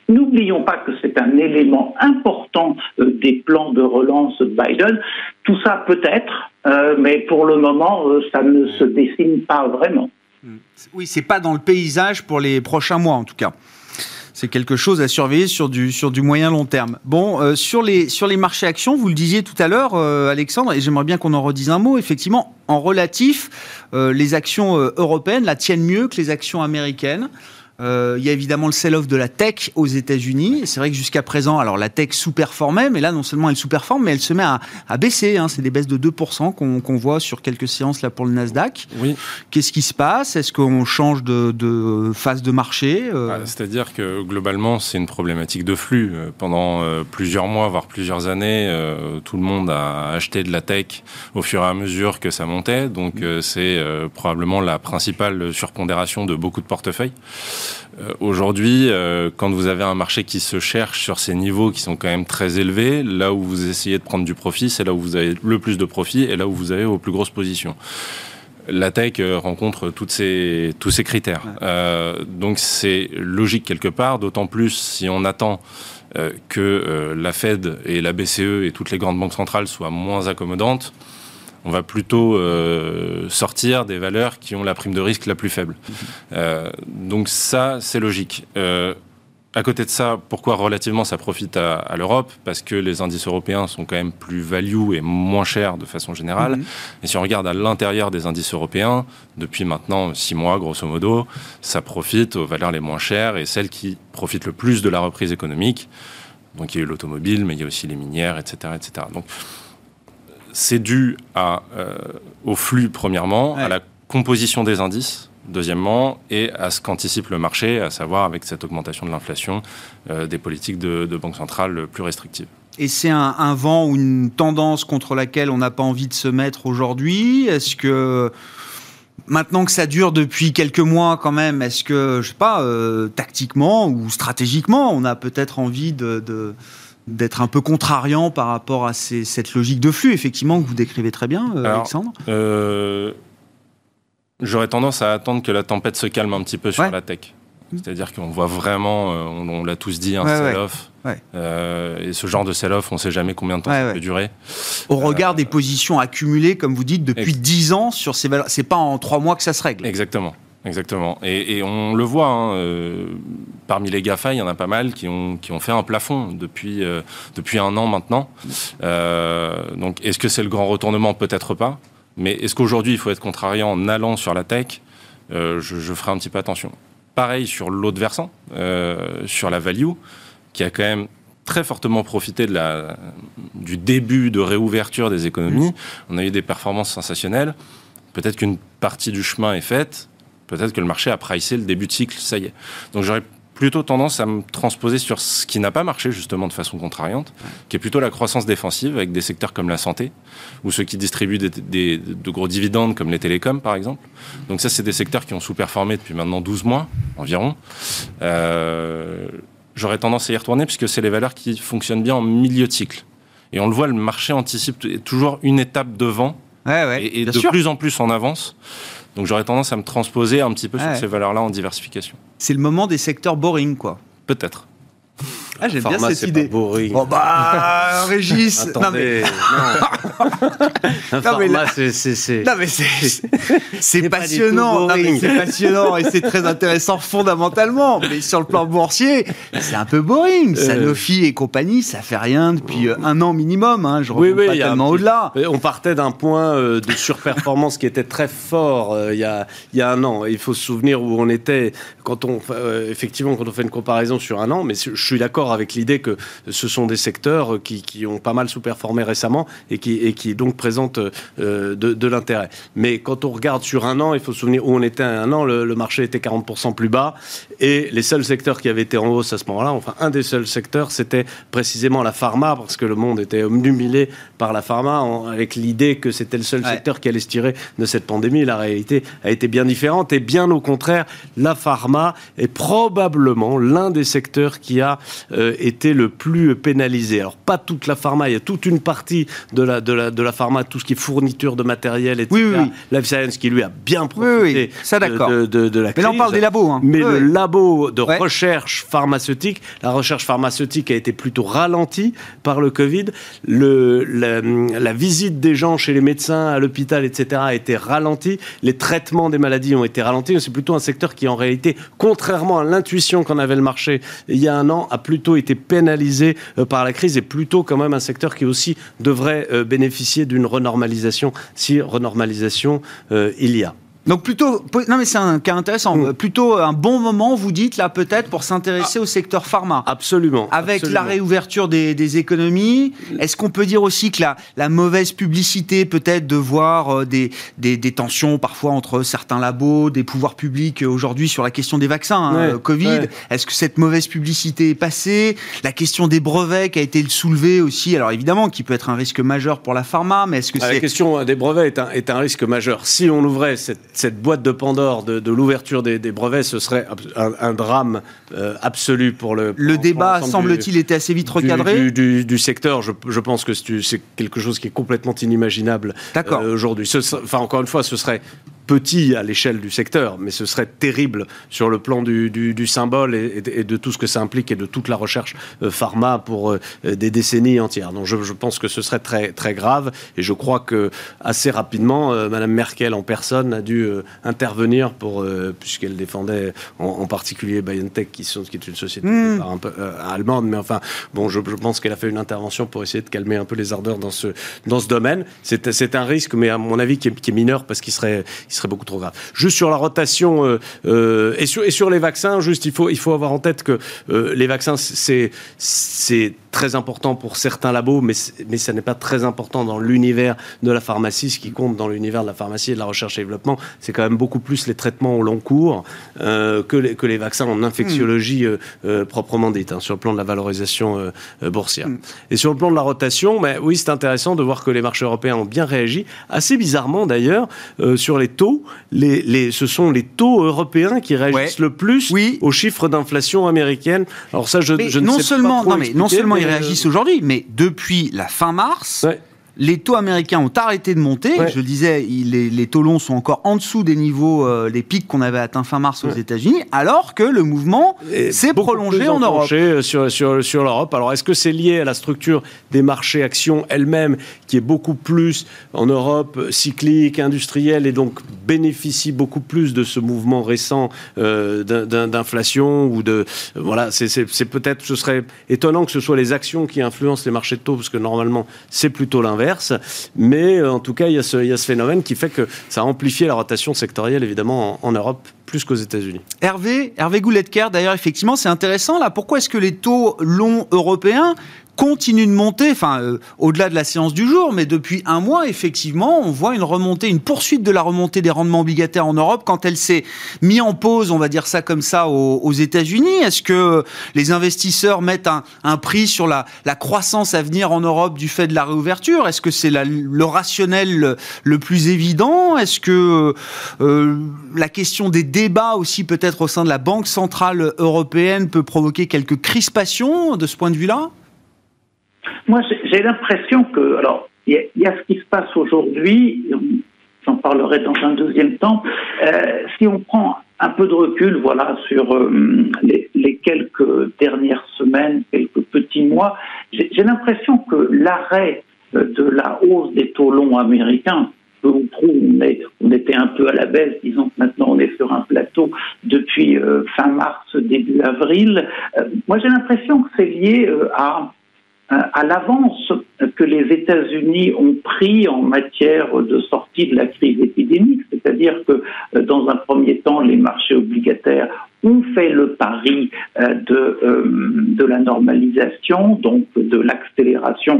N'oublions pas que c'est un élément important euh, des plans de relance Biden. Tout ça peut-être, euh, mais pour le moment, euh, ça ne se dessine pas vraiment. Oui, c'est pas dans le paysage pour les prochains mois, en tout cas. C'est quelque chose à surveiller sur du, sur du moyen-long terme. Bon, euh, sur les, sur les marchés actions, vous le disiez tout à l'heure, euh, Alexandre, et j'aimerais bien qu'on en redise un mot, effectivement, en relatif, euh, les actions européennes la tiennent mieux que les actions américaines. Euh, il y a évidemment le sell-off de la tech aux États-Unis. C'est vrai que jusqu'à présent, alors la tech sous-performait, mais là, non seulement elle sous-performe, mais elle se met à, à baisser. Hein. C'est des baisses de deux pour cent qu'on, qu'on voit sur quelques séances là pour le Nasdaq. Oui. Qu'est-ce qui se passe? Est-ce qu'on change de, de phase de marché? euh... ah, C'est-à-dire que globalement, c'est une problématique de flux. Pendant euh, plusieurs mois, voire plusieurs années, euh, tout le monde a acheté de la tech au fur et à mesure que ça montait. Donc, euh, c'est euh, probablement la principale surpondération de beaucoup de portefeuilles. Aujourd'hui, euh, quand vous avez un marché qui se cherche sur ces niveaux qui sont quand même très élevés, là où vous essayez de prendre du profit, c'est là où vous avez le plus de profit et là où vous avez vos plus grosses positions. La tech rencontre toutes ces, tous ces critères. Euh, donc c'est logique quelque part, d'autant plus si on attend euh, que euh, la Fed et la B C E et toutes les grandes banques centrales soient moins accommodantes, on va plutôt euh, sortir des valeurs qui ont la prime de risque la plus faible. Euh, donc ça, c'est logique. Euh, à côté de ça, pourquoi relativement ça profite à, à l'Europe ? Parce que les indices européens sont quand même plus value et moins chers de façon générale. Mmh. Et si on regarde à l'intérieur des indices européens, depuis maintenant six mois, grosso modo, ça profite aux valeurs les moins chères et celles qui profitent le plus de la reprise économique. Donc il y a eu l'automobile, mais il y a aussi les minières, et cetera, et cetera. Donc... c'est dû à, euh, au flux, premièrement, ouais. à la composition des indices, deuxièmement, et à ce qu'anticipe le marché, à savoir avec cette augmentation de l'inflation, euh, des politiques de, de banque centrale plus restrictives. Et c'est un, un vent ou une tendance contre laquelle on n'a pas envie de se mettre aujourd'hui ? Est-ce que... maintenant que ça dure depuis quelques mois quand même, est-ce que, je sais pas, euh, tactiquement ou stratégiquement, on a peut-être envie de... de... d'être un peu contrariant par rapport à ces, cette logique de flux, effectivement, que vous décrivez très bien, euh, Alors, Alexandre euh, J'aurais tendance à attendre que la tempête se calme un petit peu sur ouais. la tech. C'est-à-dire qu'on voit vraiment, euh, on, on l'a tous dit, un ouais, sell-off. Ouais. Ouais. Euh, et ce genre de sell-off, on ne sait jamais combien de temps ouais, ça ouais. peut durer. Au euh, regard des positions accumulées, comme vous dites, depuis ex- dix ans, sur ces valeurs, ce n'est pas en trois mois que ça se règle. Exactement. Exactement. Et, et on le voit, hein, euh, parmi les GAFA, il y en a pas mal qui ont, qui ont fait un plafond depuis, euh, depuis un an maintenant. Euh, donc, est-ce que c'est le grand retournement ? Peut-être pas. Mais est-ce qu'aujourd'hui, il faut être contrariant en allant sur la tech ? euh, je, je ferai un petit peu attention. Pareil sur l'autre versant, euh, sur la value, qui a quand même très fortement profité de la, du début de réouverture des économies. On a eu des performances sensationnelles. Peut-être qu'une partie du chemin est faite. Peut-être que le marché a pricé le début de cycle, ça y est. Donc j'aurais plutôt tendance à me transposer sur ce qui n'a pas marché, justement, de façon contrariante, qui est plutôt la croissance défensive, avec des secteurs comme la santé, ou ceux qui distribuent des, des, de gros dividendes, comme les télécoms, par exemple. Donc ça, c'est des secteurs qui ont sous-performé depuis maintenant douze mois, environ. Euh, j'aurais tendance à y retourner, puisque c'est les valeurs qui fonctionnent bien en milieu de cycle. Et on le voit, le marché anticipe toujours une étape devant, ouais, ouais, et, et de sûr. plus en plus en avance. Donc j'aurais tendance à me transposer un petit peu ah sur ouais. ces valeurs-là en diversification. C'est le moment des secteurs boring, quoi. Peut-être. Ah, j'aime Format, bien cette c'est idée. Pas boring. Oh bah, Régis. Attendez, non mais. Non mais là, c'est c'est. Non mais c'est c'est passionnant. Non mais c'est passionnant et c'est très intéressant fondamentalement. Mais sur le plan boursier, c'est un peu boring. Euh... Sanofi et compagnie, ça fait rien depuis un an minimum. Hein. Je ne oui, oui, pas tellement un... au-delà. On partait d'un point de surperformance qui était très fort il euh, y a il y a un an. Il faut se souvenir où on était quand on euh, effectivement quand on fait une comparaison sur un an. Mais je suis d'accord avec l'idée que ce sont des secteurs qui, qui ont pas mal sous-performé récemment et qui, et qui donc présentent euh, de, de l'intérêt. Mais quand on regarde sur un an, il faut se souvenir où on était à un an, le, le marché était quarante pour cent plus bas et les seuls secteurs qui avaient été en hausse à ce moment-là, enfin un des seuls secteurs, c'était précisément la pharma parce que le monde était obnubilé par la pharma en, avec l'idée que c'était le seul ouais. secteur qui allait se tirer de cette pandémie. La réalité a été bien différente et bien au contraire, la pharma est probablement l'un des secteurs qui a Euh, était le plus pénalisé. Alors pas toute la pharma, il y a toute une partie de la, de la, de la pharma, tout ce qui est fourniture de matériel, et cetera. Oui, oui. Life Science qui lui a bien profité oui, oui. Ça, d'accord. De, de, de la crise. Mais là on parle des labos. Hein. Mais oui. le labo de ouais. recherche pharmaceutique, la recherche pharmaceutique a été plutôt ralentie par le Covid. Le, la, la visite des gens chez les médecins, à l'hôpital, et cetera a été ralentie. Les traitements des maladies ont été ralentis. C'est plutôt un secteur qui en réalité, contrairement à l'intuition qu'en avait le marché il y a un an, a plutôt été pénalisé par la crise et plutôt quand même un secteur qui aussi devrait bénéficier d'une renormalisation si renormalisation euh, il y a. Donc plutôt, non mais c'est un cas intéressant, mmh. plutôt un bon moment vous dites là peut-être pour s'intéresser ah, au secteur pharma. Absolument. Avec absolument. la réouverture des, des économies, est-ce qu'on peut dire aussi que la, la mauvaise publicité peut-être de voir des, des, des tensions parfois entre certains labos, des pouvoirs publics aujourd'hui sur la question des vaccins, ouais, hein, Covid, ouais. est-ce que cette mauvaise publicité est passée ? La question des brevets qui a été soulevée aussi, alors évidemment qui peut être un risque majeur pour la pharma, mais est-ce que ah, c'est... La question des brevets est un, est un risque majeur. Si on ouvrait cette Cette boîte de Pandore de, de l'ouverture des, des brevets, ce serait un, un drame euh, absolu pour le... Pour, le débat, semble-t-il, était assez vite recadré Du, du, du secteur, je, je pense que c'est, c'est quelque chose qui est complètement inimaginable euh, aujourd'hui. Ce, enfin, encore une fois, ce serait... petit à l'échelle du secteur, mais ce serait terrible sur le plan du, du, du symbole et, et de tout ce que ça implique et de toute la recherche pharma pour des décennies entières. Donc je, je pense que ce serait très, très grave et je crois que assez rapidement, euh, Madame Merkel en personne a dû euh, intervenir pour, euh, puisqu'elle défendait en, en particulier BioNTech qui, sont, qui est une société mmh. un peu, euh, allemande, mais enfin bon, je, je pense qu'elle a fait une intervention pour essayer de calmer un peu les ardeurs dans ce, dans ce domaine. C'est, c'est un risque, mais à mon avis qui est, qui est mineur parce qu'il serait, il serait beaucoup trop grave. Juste sur la rotation euh, euh, et, sur, et sur les vaccins, juste il faut, il faut avoir en tête que euh, les vaccins c'est, c'est très important pour certains labos, mais, mais ça n'est pas très important dans l'univers de la pharmacie. Ce qui compte dans l'univers de la pharmacie et de la recherche et développement, c'est quand même beaucoup plus les traitements au long cours euh, que, les, que les vaccins en infectiologie euh, euh, proprement dite, hein, sur le plan de la valorisation euh, euh, boursière. Mm. Et sur le plan de la rotation, bah, oui, c'est intéressant de voir que les marchés européens ont bien réagi, assez bizarrement d'ailleurs, euh, sur les taux. Les, les, ce sont les taux européens qui réagissent ouais. le plus oui. aux chiffres d'inflation américaine. Alors ça, je, je ne non sais seulement, pas trop non, mais expliquer, non seulement mais ils réagissent euh... aujourd'hui, mais depuis la fin mars... Ouais. Les taux américains ont arrêté de monter. Ouais. Je le disais, il, les, les taux longs sont encore en dessous des niveaux, euh, les pics qu'on avait atteints fin mars aux ouais. États-Unis, alors que le mouvement et s'est prolongé en Europe. Sur, sur, sur l'Europe. Alors, est-ce que c'est lié à la structure des marchés actions elle-même, qui est beaucoup plus en Europe cyclique, industrielle, et donc bénéficie beaucoup plus de ce mouvement récent euh, d'in, d'inflation ou de euh, voilà, c'est, c'est, c'est peut-être, ce serait étonnant que ce soit les actions qui influencent les marchés de taux, parce que normalement, c'est plutôt l'inverse. Mais euh, en tout cas, il y, y a ce phénomène qui fait que ça a amplifié la rotation sectorielle, évidemment, en, en Europe, plus qu'aux États-Unis. Hervé, Hervé Gouletker, d'ailleurs, effectivement, c'est intéressant. Là, pourquoi est-ce que les taux longs européens continuent de monter, enfin, euh, au-delà de la séance du jour, mais depuis un mois, effectivement, on voit une remontée, une poursuite de la remontée des rendements obligataires en Europe quand elle s'est mise en pause, on va dire ça comme ça, aux, aux États-Unis. Est-ce que les investisseurs mettent un, un prix sur la, la croissance à venir en Europe du fait de la réouverture ? Est-ce que c'est la, le rationnel le, le plus évident ? Est-ce que euh, la question des débats aussi, peut-être au sein de la Banque Centrale Européenne, peut provoquer quelques crispations de ce point de vue-là ? Moi, j'ai l'impression que... Alors, il y, y a ce qui se passe aujourd'hui, j'en parlerai dans un deuxième temps. Euh, si on prend un peu de recul, voilà, sur euh, les, les quelques dernières semaines, quelques petits mois, j'ai, j'ai l'impression que l'arrêt de la hausse des taux longs américains, peu ou prou, on, est, on était un peu à la baisse, disons que maintenant on est sur un plateau depuis euh, fin mars, début avril. Euh, moi, j'ai l'impression que c'est lié euh, à... à l'avance que les États-Unis ont pris en matière de sortie de la crise épidémique, c'est-à-dire que dans un premier temps, les marchés obligataires ont fait le pari de, euh, de la normalisation, donc de l'accélération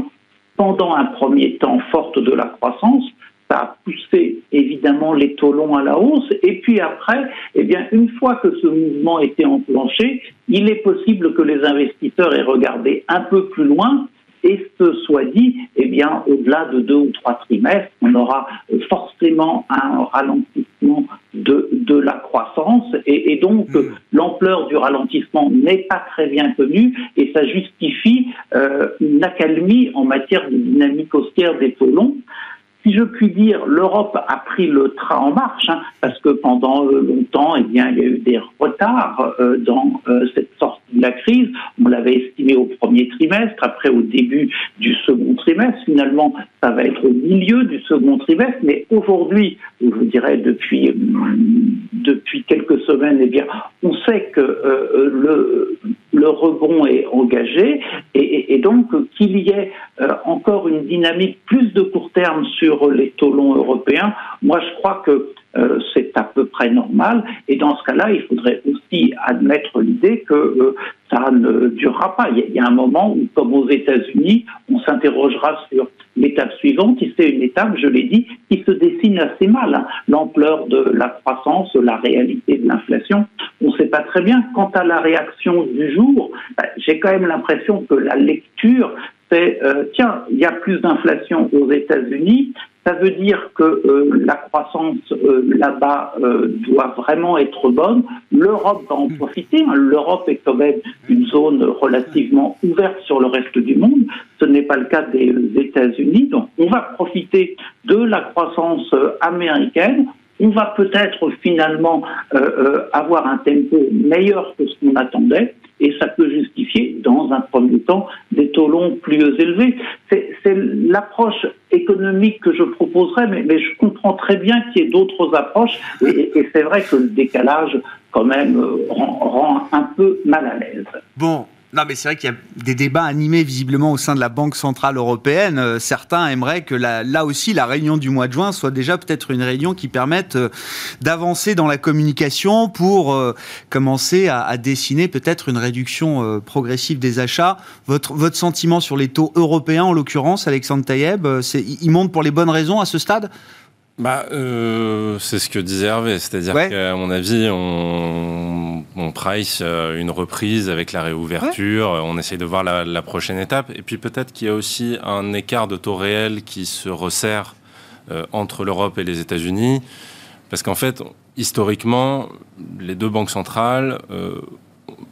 pendant un premier temps forte de la croissance. Ça a poussé évidemment les taux longs à la hausse. Et puis après, eh bien, une fois que ce mouvement était enclenché, il est possible que les investisseurs aient regardé un peu plus loin et se soit dit, eh bien, au-delà de deux ou trois trimestres, on aura forcément un ralentissement de, de la croissance. Et, et donc, mmh. l'ampleur du ralentissement n'est pas très bien connue et ça justifie euh, une accalmie en matière de dynamique haussière des taux longs. Si je puis dire, l'Europe a pris le train en marche, hein, parce que pendant euh, longtemps, eh bien, il y a eu des retards euh, dans euh, cette sortie de la crise. On l'avait estimé au premier trimestre, après au début du second trimestre. Finalement, ça va être au milieu du second trimestre. Mais aujourd'hui, je vous dirais depuis, euh, depuis quelques semaines, eh bien, on sait que euh, le... le rebond est engagé et, et, et donc qu'il y ait euh, encore une dynamique plus de court terme sur les taux longs européens, moi je crois que euh, c'est à peu près normal et dans ce cas-là, il faudrait aussi admettre l'idée que euh, ça ne durera pas. Il y a, il y a un moment où, comme aux États-Unis, on s'interrogera sur l'étape suivante, et c'est une étape, je l'ai dit, qui se dessine assez mal. Hein. L'ampleur de la croissance, la réalité de l'inflation, on ne sait pas très bien. Quant à la réaction du jour, bah, j'ai quand même l'impression que la lecture, c'est euh, « Tiens, il y a plus d'inflation aux États-Unis ». Ça veut dire que euh, la croissance euh, là-bas euh, doit vraiment être bonne. L'Europe va en profiter. Hein. L'Europe est quand même une zone relativement ouverte sur le reste du monde. Ce n'est pas le cas des États-Unis. Donc, on va profiter de la croissance américaine. on va peut-être finalement euh, euh, avoir un tempo meilleur que ce qu'on attendait, et ça peut justifier, dans un premier temps, des taux longs plus élevés. C'est, c'est l'approche économique que je proposerais, mais, mais je comprends très bien qu'il y ait d'autres approches, et, et c'est vrai que le décalage, quand même, euh, rend, rend un peu mal à l'aise. Bon. Non, mais c'est vrai qu'il y a des débats animés visiblement au sein de la Banque Centrale Européenne. Euh, certains aimeraient que la, là aussi la réunion du mois de juin soit déjà peut-être une réunion qui permette euh, d'avancer dans la communication pour euh, commencer à, à dessiner peut-être une réduction euh, progressive des achats. Votre, votre sentiment sur les taux européens, en l'occurrence, Alexandre Taïeb, euh, c'est, ils montent pour les bonnes raisons à ce stade ? Bah, euh, c'est ce que disait Hervé, c'est-à-dire ouais. qu'à mon avis, on, on price une reprise avec la réouverture, ouais. on essaye de voir la, la prochaine étape, et puis peut-être qu'il y a aussi un écart de taux réel qui se resserre euh, entre l'Europe et les États-Unis, parce qu'en fait, historiquement, les deux banques centrales euh,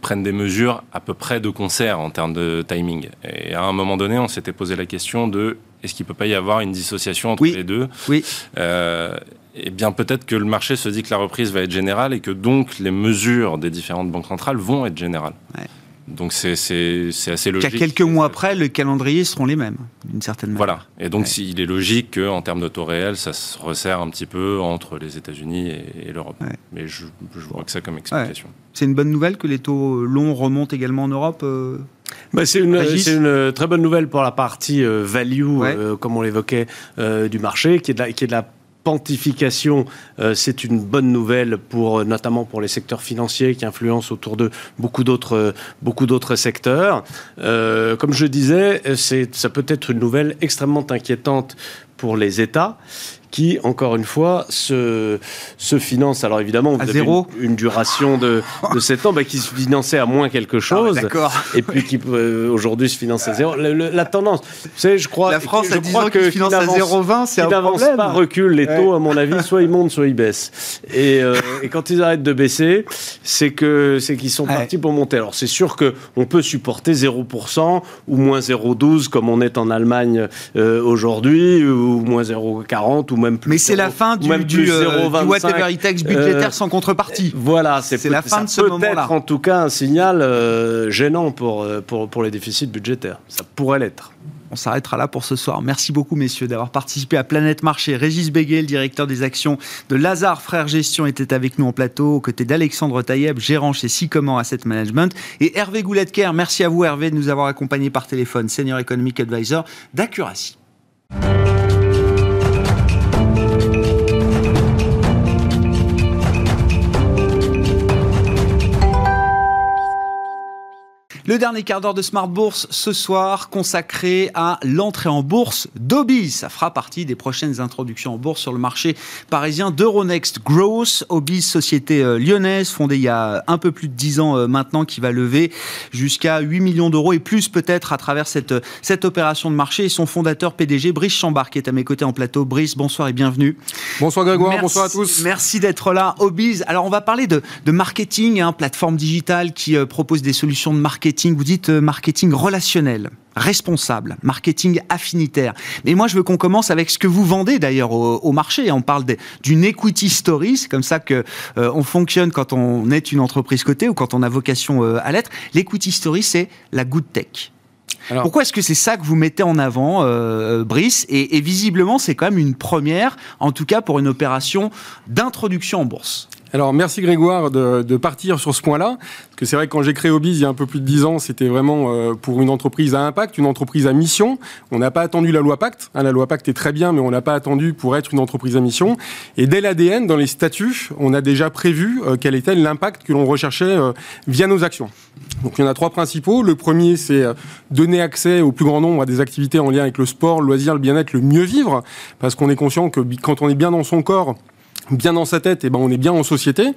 prennent des mesures à peu près de concert en termes de timing. Et à un moment donné, on s'était posé la question de est-ce qu'il ne peut pas y avoir une dissociation entre oui. les deux ? Oui. Euh, eh bien, peut-être que le marché se dit que la reprise va être générale et que donc les mesures des différentes banques centrales vont être générales. Ouais. Donc c'est, c'est, c'est assez logique. Qu'à quelques mois après, les calendriers seront les mêmes, d'une certaine manière. Voilà. Et donc, ouais. il est logique qu'en termes de taux réels, ça se resserre un petit peu entre les États-Unis et, et l'Europe. Ouais. Mais je, je vois que ça comme explication. Ouais. C'est une bonne nouvelle que les taux longs remontent également en Europe euh... Bah c'est, une, c'est une très bonne nouvelle pour la partie euh, value, ouais. euh, comme on l'évoquait, euh, du marché, qui est de la, qui est de la quantification, euh, c'est une bonne nouvelle pour, notamment pour les secteurs financiers qui influencent autour de beaucoup d'autres, euh, beaucoup d'autres secteurs. Euh, comme je disais, c'est, ça peut être une nouvelle extrêmement inquiétante pour les États qui, encore une fois, se, se financent. Alors évidemment, vous à avez zéro. Une, une duration de, de sept ans, bah, qui se finançait à moins quelque chose, ah, d'accord. et puis qui euh, aujourd'hui se finance à zéro. Le, le, la tendance, vous savez, je crois... La France, à dix ans, qui se finance à zéro virgule vingt, c'est un problème. Ils n'avancent pas, reculent les taux, ouais. à mon avis, soit ils montent, soit ils baissent. Et, euh, et quand ils arrêtent de baisser, c'est, que, c'est qu'ils sont ouais. partis pour monter. Alors c'est sûr qu'on peut supporter zéro pour cent ou moins zéro virgule douze, comme on est en Allemagne euh, aujourd'hui, ou moins zéro virgule quarante, ou même plus. Mais c'est zéro, la fin du, du, du whatever it takes budgétaire euh, sans contrepartie. Voilà, c'est, c'est peut, la fin de ce peut moment-là. Peut-être en tout cas un signal euh, gênant pour, pour, pour les déficits budgétaires. Ça pourrait l'être. On s'arrêtera là pour ce soir. Merci beaucoup, messieurs, d'avoir participé à Planète Marché. Régis Béguet, le directeur des actions de Lazard Frères Gestion, était avec nous en plateau, aux côtés d'Alexandre Taïeb, gérant chez Sycomore Asset Management, et Hervé Gouletker. Merci à vous, Hervé, de nous avoir accompagnés par téléphone, Senior Economic Advisor d'Accuracy. Le dernier quart d'heure de Smart Bourse, ce soir, consacré à l'entrée en bourse d'Obiz. Ça fera partie des prochaines introductions en bourse sur le marché parisien d'Euronext Growth. Obiz, société lyonnaise, fondée il y a un peu plus de dix ans maintenant, qui va lever jusqu'à huit millions d'euros et plus peut-être à travers cette, cette opération de marché. Et son fondateur P D G, Brice Chambard, qui est à mes côtés en plateau. Brice, bonsoir et bienvenue. Bonsoir Grégoire, merci, bonsoir à tous. Merci d'être là. Obiz, alors on va parler de, de marketing, hein, plateforme digitale qui euh, propose des solutions de marketing. Vous dites marketing relationnel, responsable, marketing affinitaire. Mais moi, je veux qu'on commence avec ce que vous vendez d'ailleurs au, au marché. On parle de, d'une equity story, c'est comme ça qu'on euh, fonctionne quand on est une entreprise cotée ou quand on a vocation euh, à l'être. L'equity story, c'est la good tech. Alors, pourquoi est-ce que c'est ça que vous mettez en avant, euh, Brice ? et, et visiblement, c'est quand même une première, en tout cas pour une opération d'introduction en bourse. Alors, merci Grégoire de, de partir sur ce point-là, parce que c'est vrai que quand j'ai créé Obiz il y a un peu plus de dix ans, c'était vraiment euh, pour une entreprise à impact, une entreprise à mission. On n'a pas attendu la loi Pacte. Hein, la loi Pacte est très bien, mais on n'a pas attendu pour être une entreprise à mission. Et dès l'A D N, dans les statuts, on a déjà prévu euh, quel était l'impact que l'on recherchait euh, via nos actions. Donc, il y en a trois principaux. Le premier, c'est donner accès au plus grand nombre à des activités en lien avec le sport, le loisir, le bien-être, le mieux vivre, parce qu'on est conscient que quand on est bien dans son corps, bien dans sa tête, et eh ben on est bien en société.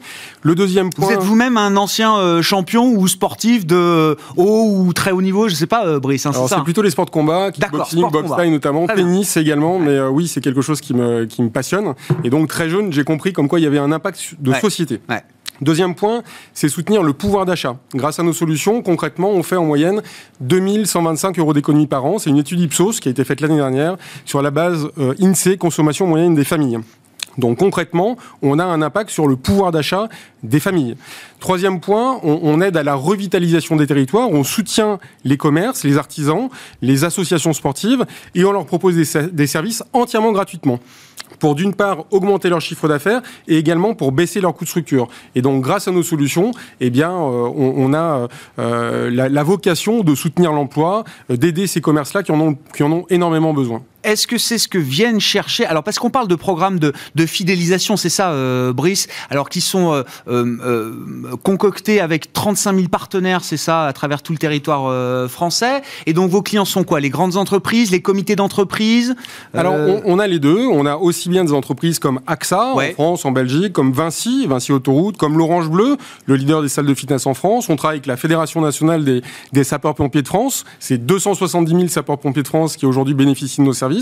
Le deuxième point... Vous êtes vous-même un ancien euh, champion ou sportif de haut ou très haut niveau, je sais pas, euh, Brice, hein, alors, c'est, c'est ça, plutôt hein. les sports de combat, kickboxing, boxe-taille notamment, très tennis bien. également, mais euh, oui, c'est quelque chose qui me, qui me passionne. Et donc, très jeune, j'ai compris comme quoi il y avait un impact de ouais. société. Ouais. Deuxième point, c'est soutenir le pouvoir d'achat. Grâce à nos solutions, concrètement, on fait en moyenne deux mille cent vingt-cinq euros d'économie par an. C'est une étude Ipsos qui a été faite l'année dernière sur la base euh, I N S E E, consommation moyenne des familles. Donc concrètement, on a un impact sur le pouvoir d'achat des familles. Troisième point, on, on aide à la revitalisation des territoires, on soutient les commerces, les artisans, les associations sportives et on leur propose des, des services entièrement gratuitement pour d'une part augmenter leur chiffre d'affaires et également pour baisser leur coût de structure. Et donc grâce à nos solutions, eh bien, euh, on, on a euh, la, la vocation de soutenir l'emploi, euh, d'aider ces commerces-là qui en ont, qui en ont énormément besoin. Est-ce que c'est ce que viennent chercher ? Alors, parce qu'on parle de programmes de, de fidélisation, c'est ça, euh, Brice ? Alors, qui sont euh, euh, concoctés avec trente-cinq mille partenaires, c'est ça, à travers tout le territoire euh, français. Et donc, vos clients sont quoi ? Les grandes entreprises, les comités d'entreprise ? euh... Alors, on, on a les deux. On a aussi bien des entreprises comme AXA, ouais. en France, en Belgique, comme Vinci, Vinci Autoroute, comme l'Orange Bleu, le leader des salles de fitness en France. On travaille avec la Fédération Nationale des, des sapeurs-pompiers de France. C'est deux cent soixante-dix mille sapeurs-pompiers de France qui, aujourd'hui, bénéficient de nos services.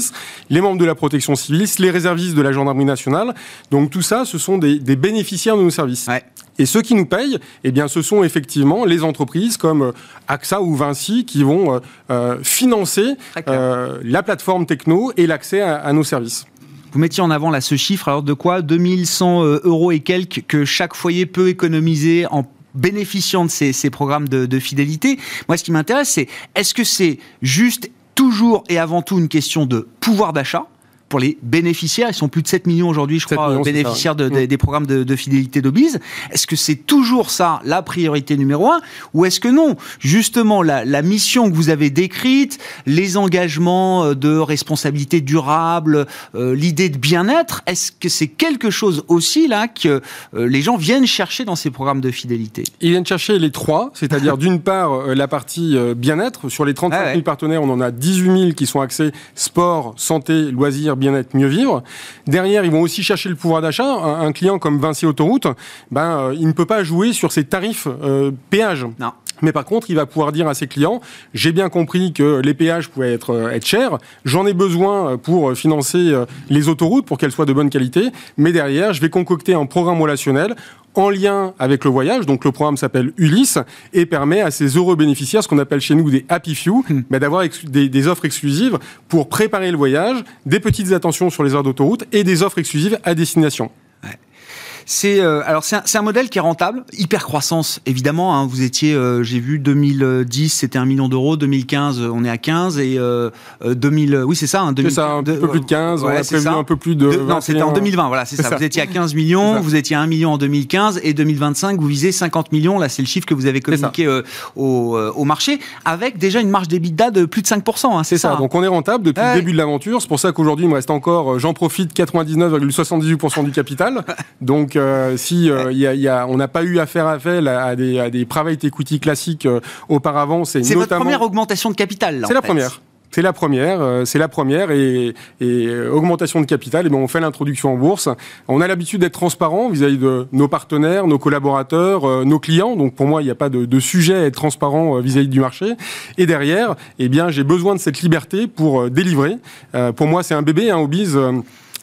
Les membres de la protection civile, les réservistes de la gendarmerie nationale. Donc tout ça, ce sont des, des bénéficiaires de nos services. Ouais. Et ceux qui nous payent, eh bien, ce sont effectivement les entreprises comme AXA ou Vinci qui vont euh, financer euh, la plateforme techno et l'accès à, à nos services. Vous mettiez en avant là ce chiffre, alors de quoi deux mille cent euros et quelques que chaque foyer peut économiser en bénéficiant de ces, ces programmes de, de fidélité. Moi, ce qui m'intéresse, c'est est-ce que c'est juste toujours et avant tout une question de pouvoir d'achat pour les bénéficiaires. Ils sont plus de sept millions aujourd'hui, je crois, millions, bénéficiaires de, de, des programmes de, de fidélité d'Obiz. Est-ce que c'est toujours ça la priorité numéro un ou est-ce que non ? Justement, la, la mission que vous avez décrite, les engagements de responsabilité durable, euh, l'idée de bien-être, est-ce que c'est quelque chose aussi là que euh, les gens viennent chercher dans ces programmes de fidélité ? Ils viennent chercher les trois, c'est-à-dire d'une part euh, la partie euh, bien-être. Sur les trente-cinq ah ouais. mille partenaires, on en a dix-huit mille qui sont axés sport, santé, loisirs, bien-être, mieux vivre. Derrière, ils vont aussi chercher le pouvoir d'achat. Un, un client comme Vinci Autoroute, ben, euh, il ne peut pas jouer sur ses tarifs euh, péages. Non. Mais par contre, il va pouvoir dire à ses clients, j'ai bien compris que les péages pouvaient être, être chers, j'en ai besoin pour financer les autoroutes, pour qu'elles soient de bonne qualité, mais derrière, je vais concocter un programme relationnel en lien avec le voyage, donc le programme s'appelle Ulysse, et permet à ces heureux bénéficiaires, ce qu'on appelle chez nous des happy few, mmh. bah d'avoir ex- des, des offres exclusives pour préparer le voyage, des petites attentions sur les heures d'autoroute, et des offres exclusives à destination. C'est, euh, alors c'est, un, c'est un modèle qui est rentable, hyper croissance évidemment, hein, vous étiez, euh, j'ai vu deux mille dix c'était un million d'euros, deux mille quinze on est à quinze et euh, deux mille oui c'est ça, hein, deux mille, c'est ça un de, peu plus de quinze, ouais, on a prévu ça. Un peu plus de de, non c'était en deux mille vingt, voilà c'est, c'est ça. ça, vous étiez à quinze millions, vous étiez à un million en deux mille quinze et deux mille vingt-cinq vous visez cinquante millions, là c'est le chiffre que vous avez communiqué euh, au, euh, au marché, avec déjà une marge d'EBITDA de plus de cinq pour cent, hein, c'est, c'est ça, ça hein. Donc on est rentable depuis ouais. le début de l'aventure, c'est pour ça qu'aujourd'hui il me reste encore, j'en profite, quatre-vingt-dix-neuf virgule soixante-dix-huit pour cent du capital, donc Donc, euh, si euh, y a, y a, on n'a pas eu affaire à faire à des, à des private equity classiques euh, auparavant, c'est, c'est notamment... votre première augmentation de capital, là, C'est en la fait. première. C'est la première, euh, c'est la première et, et euh, augmentation de capital, et ben on fait l'introduction en bourse. On a l'habitude d'être transparent vis-à-vis de nos partenaires, nos collaborateurs, euh, nos clients. Donc pour moi, il n'y a pas de, de sujet à être transparent euh, vis-à-vis du marché. Et derrière, eh bien, j'ai besoin de cette liberté pour euh, délivrer. Euh, pour moi, c'est un bébé, hein, Obiz. Euh,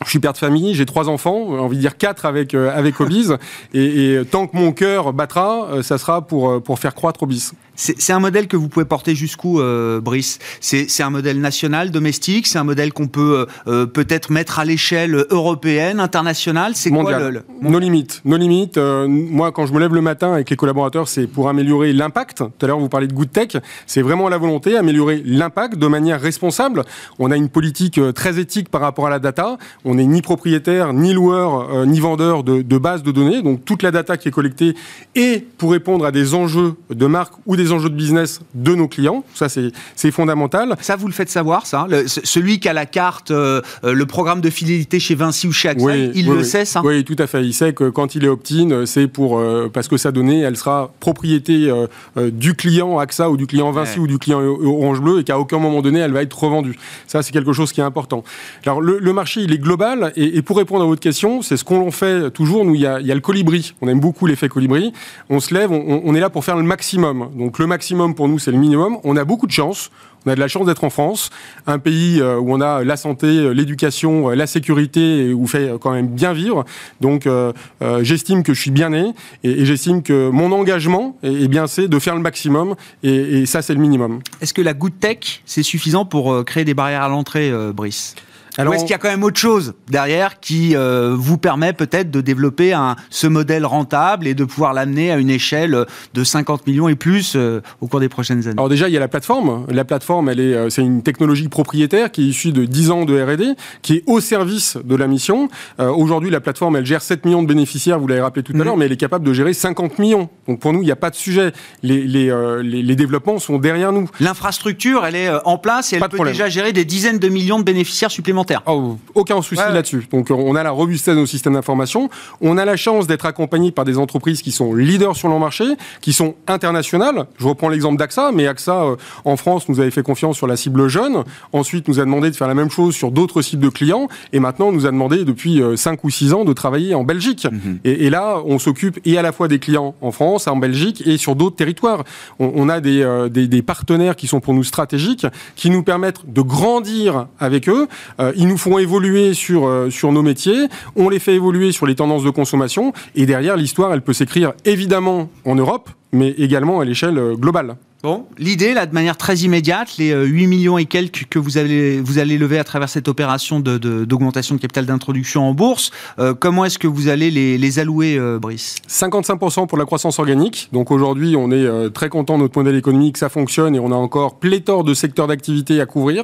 Je suis père de famille, j'ai trois enfants, j'ai envie de dire quatre avec euh, avec Obiz, et, et tant que mon cœur battra, euh, ça sera pour pour faire croître Obiz. C'est, c'est un modèle que vous pouvez porter jusqu'où, euh, Brice ? C'est, c'est un modèle national, domestique ? C'est un modèle qu'on peut euh, peut-être mettre à l'échelle européenne, internationale ? C'est mondial. quoi le, le... Nos limites. Nos limites. Euh, moi, quand je me lève le matin avec les collaborateurs, c'est pour améliorer l'impact. Tout à l'heure, vous parlez de good tech. C'est vraiment la volonté, améliorer l'impact de manière responsable. On a une politique très éthique par rapport à la data. On n'est ni propriétaire, ni loueur, euh, ni vendeur de, de bases de données. Donc, toute la data qui est collectée est pour répondre à des enjeux de marque ou des enjeux de business de nos clients. Ça, c'est, c'est fondamental. Ça, vous le faites savoir, ça. Le, celui qui a la carte, euh, le programme de fidélité chez Vinci ou chez AXA, oui, il oui, le oui. sait, ça. Oui, tout à fait. Il sait que quand il est opt-in, c'est pour, euh, parce que sa donnée, elle sera propriété euh, euh, du client AXA ou du client Vinci ouais. ou du client Orange Bleu et qu'à aucun moment donné, elle va être revendue. Ça, c'est quelque chose qui est important. Alors, le, le marché, il est global et, et pour répondre à votre question, c'est ce qu'on fait toujours. Nous, il y, y a le colibri. On aime beaucoup l'effet colibri. On se lève, on, on est là pour faire le maximum. Donc, le maximum pour nous, c'est le minimum. On a beaucoup de chance. On a de la chance d'être en France, un pays où on a la santé, l'éducation, la sécurité, où on fait quand même bien vivre. Donc, euh, euh, j'estime que je suis bien né et, et j'estime que mon engagement, et, et bien, c'est de faire le maximum et, et ça, c'est le minimum. Est-ce que la good tech, c'est suffisant pour créer des barrières à l'entrée, euh, Brice ? Alors, ou est-ce qu'il y a quand même autre chose derrière qui euh, vous permet peut-être de développer un, ce modèle rentable et de pouvoir l'amener à une échelle de cinquante millions et plus euh, au cours des prochaines années? Alors déjà, il y a la plateforme. La plateforme, elle est, c'est une technologie propriétaire qui est issue de dix ans de R et D, qui est au service de la mission. Euh, aujourd'hui, la plateforme, elle gère sept millions de bénéficiaires, vous l'avez rappelé tout à mmh. l'heure, mais elle est capable de gérer cinquante millions. Donc pour nous, il n'y a pas de sujet. Les, les, euh, les, les développements sont derrière nous. L'infrastructure, elle est en place et elle pas peut problème. déjà gérer des dizaines de millions de bénéficiaires supplémentaires. Oh, aucun souci ouais. là-dessus. Donc on a la robustesse de nos systèmes d'information. On a la chance d'être accompagné par des entreprises qui sont leaders sur leur marché, qui sont internationales. Je reprends l'exemple d'AXA, mais AXA, euh, en France, nous avait fait confiance sur la cible jeune. Ensuite, nous a demandé de faire la même chose sur d'autres cibles de clients. Et maintenant, on nous a demandé depuis cinq ou six ans de travailler en Belgique. Mm-hmm. Et, et là, on s'occupe et à la fois des clients en France, en Belgique et sur d'autres territoires. On, on a des, euh, des, des partenaires qui sont pour nous stratégiques, qui nous permettent de grandir avec eux. Euh, ils nous font évoluer sur, euh, sur nos métiers. On les fait évoluer sur les tendances de consommation. Et derrière, l'histoire, elle peut s'écrire évidemment en Europe, mais également à l'échelle globale. Bon, l'idée, là, de manière très immédiate, les huit millions et quelques que vous allez, vous allez lever à travers cette opération de, de, d'augmentation de capital d'introduction en bourse, euh, comment est-ce que vous allez les, les allouer, euh, Brice ? cinquante-cinq pour cent pour la croissance organique. Donc aujourd'hui, on est euh, très content de notre modèle économique, ça fonctionne et on a encore pléthore de secteurs d'activité à couvrir.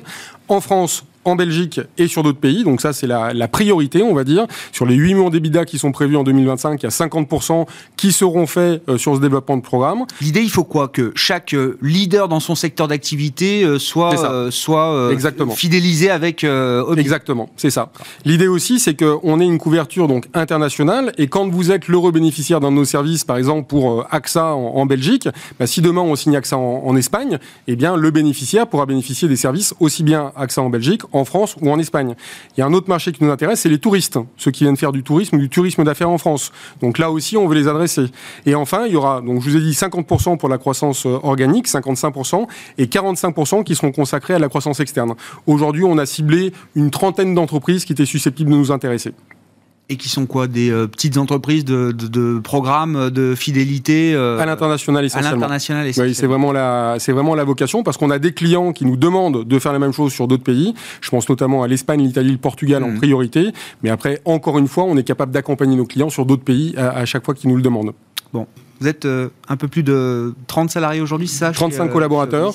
En France, en Belgique et sur d'autres pays. Donc ça, c'est la, la priorité, on va dire. Sur les huit millions d'EBITDA qui sont prévus en deux mille vingt-cinq, il y a cinquante pour cent qui seront faits euh, sur ce développement de programme. L'idée, il faut quoi ? Que chaque euh, leader dans son secteur d'activité euh, soit, euh, soit euh, fidélisé avec euh, Obiz. Exactement, c'est ça. L'idée aussi, c'est qu'on ait une couverture donc, internationale et quand vous êtes l'heureux bénéficiaire d'un de nos services, par exemple pour euh, AXA en, en Belgique, bah, si demain on signe AXA en, en Espagne, eh bien, le bénéficiaire pourra bénéficier des services aussi bien AXA en Belgique, en France ou en Espagne. Il y a un autre marché qui nous intéresse, c'est les touristes, ceux qui viennent faire du tourisme ou du tourisme d'affaires en France. Donc là aussi, on veut les adresser. Et enfin, il y aura, donc je vous ai dit, cinquante pour cent pour la croissance organique, cinquante-cinq pour cent, et quarante-cinq pour cent qui seront consacrés à la croissance externe. Aujourd'hui, on a ciblé une trentaine d'entreprises qui étaient susceptibles de nous intéresser. Et qui sont quoi ? Des euh, petites entreprises de, de, de programmes de fidélité euh, à l'international essentiellement. À l'international essentiellement. Oui, c'est vraiment la, c'est vraiment la vocation parce qu'on a des clients qui nous demandent de faire la même chose sur d'autres pays. Je pense notamment à l'Espagne, l'Italie, le Portugal mmh. en priorité. Mais après, encore une fois, on est capable d'accompagner nos clients sur d'autres pays à, à chaque fois qu'ils nous le demandent. Bon, vous êtes euh, un peu plus de trente salariés aujourd'hui, c'est ça ? trente-cinq euh, collaborateurs.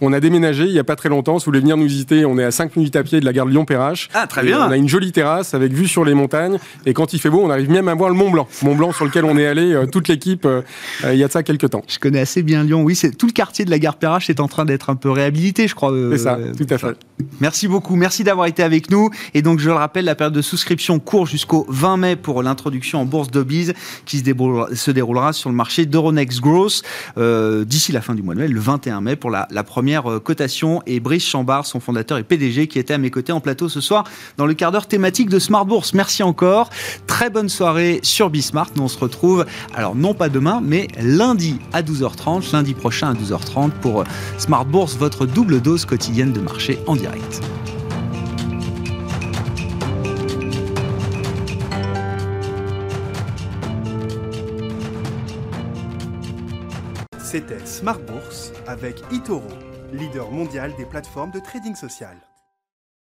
On a déménagé il n'y a pas très longtemps. Si vous voulez venir nous visiter, on est à cinq minutes à pied de la gare Lyon-Perrache. Ah, très bien. On a une jolie terrasse avec vue sur les montagnes. Et quand il fait beau, on arrive même à voir le Mont Blanc. Mont Blanc sur lequel on est allé, euh, toute l'équipe, euh, il y a de ça quelques temps. Je connais assez bien Lyon. Oui, c'est, tout le quartier de la gare Perrache est en train d'être un peu réhabilité, je crois. Euh, c'est ça, euh, tout à fait. Merci beaucoup. Merci d'avoir été avec nous. Et donc, je le rappelle, la période de souscription court jusqu'au vingt mai pour l'introduction en bourse d'Obiz qui se déroulera, se déroulera sur le marché d'Euronext Growth euh, d'ici la fin du mois de mai, le vingt et un mai, pour la, la première. Première cotation et Brice Chambard, son fondateur et P D G, qui était à mes côtés en plateau ce soir dans le quart d'heure thématique de Smart Bourse. Merci encore. Très bonne soirée sur Bismart. Nous, on se retrouve, alors non pas demain, mais lundi à douze heures trente, lundi prochain à douze heures trente pour Smart Bourse, votre double dose quotidienne de marché en direct. C'était Smart Bourse avec eToro, leader mondial des plateformes de trading social.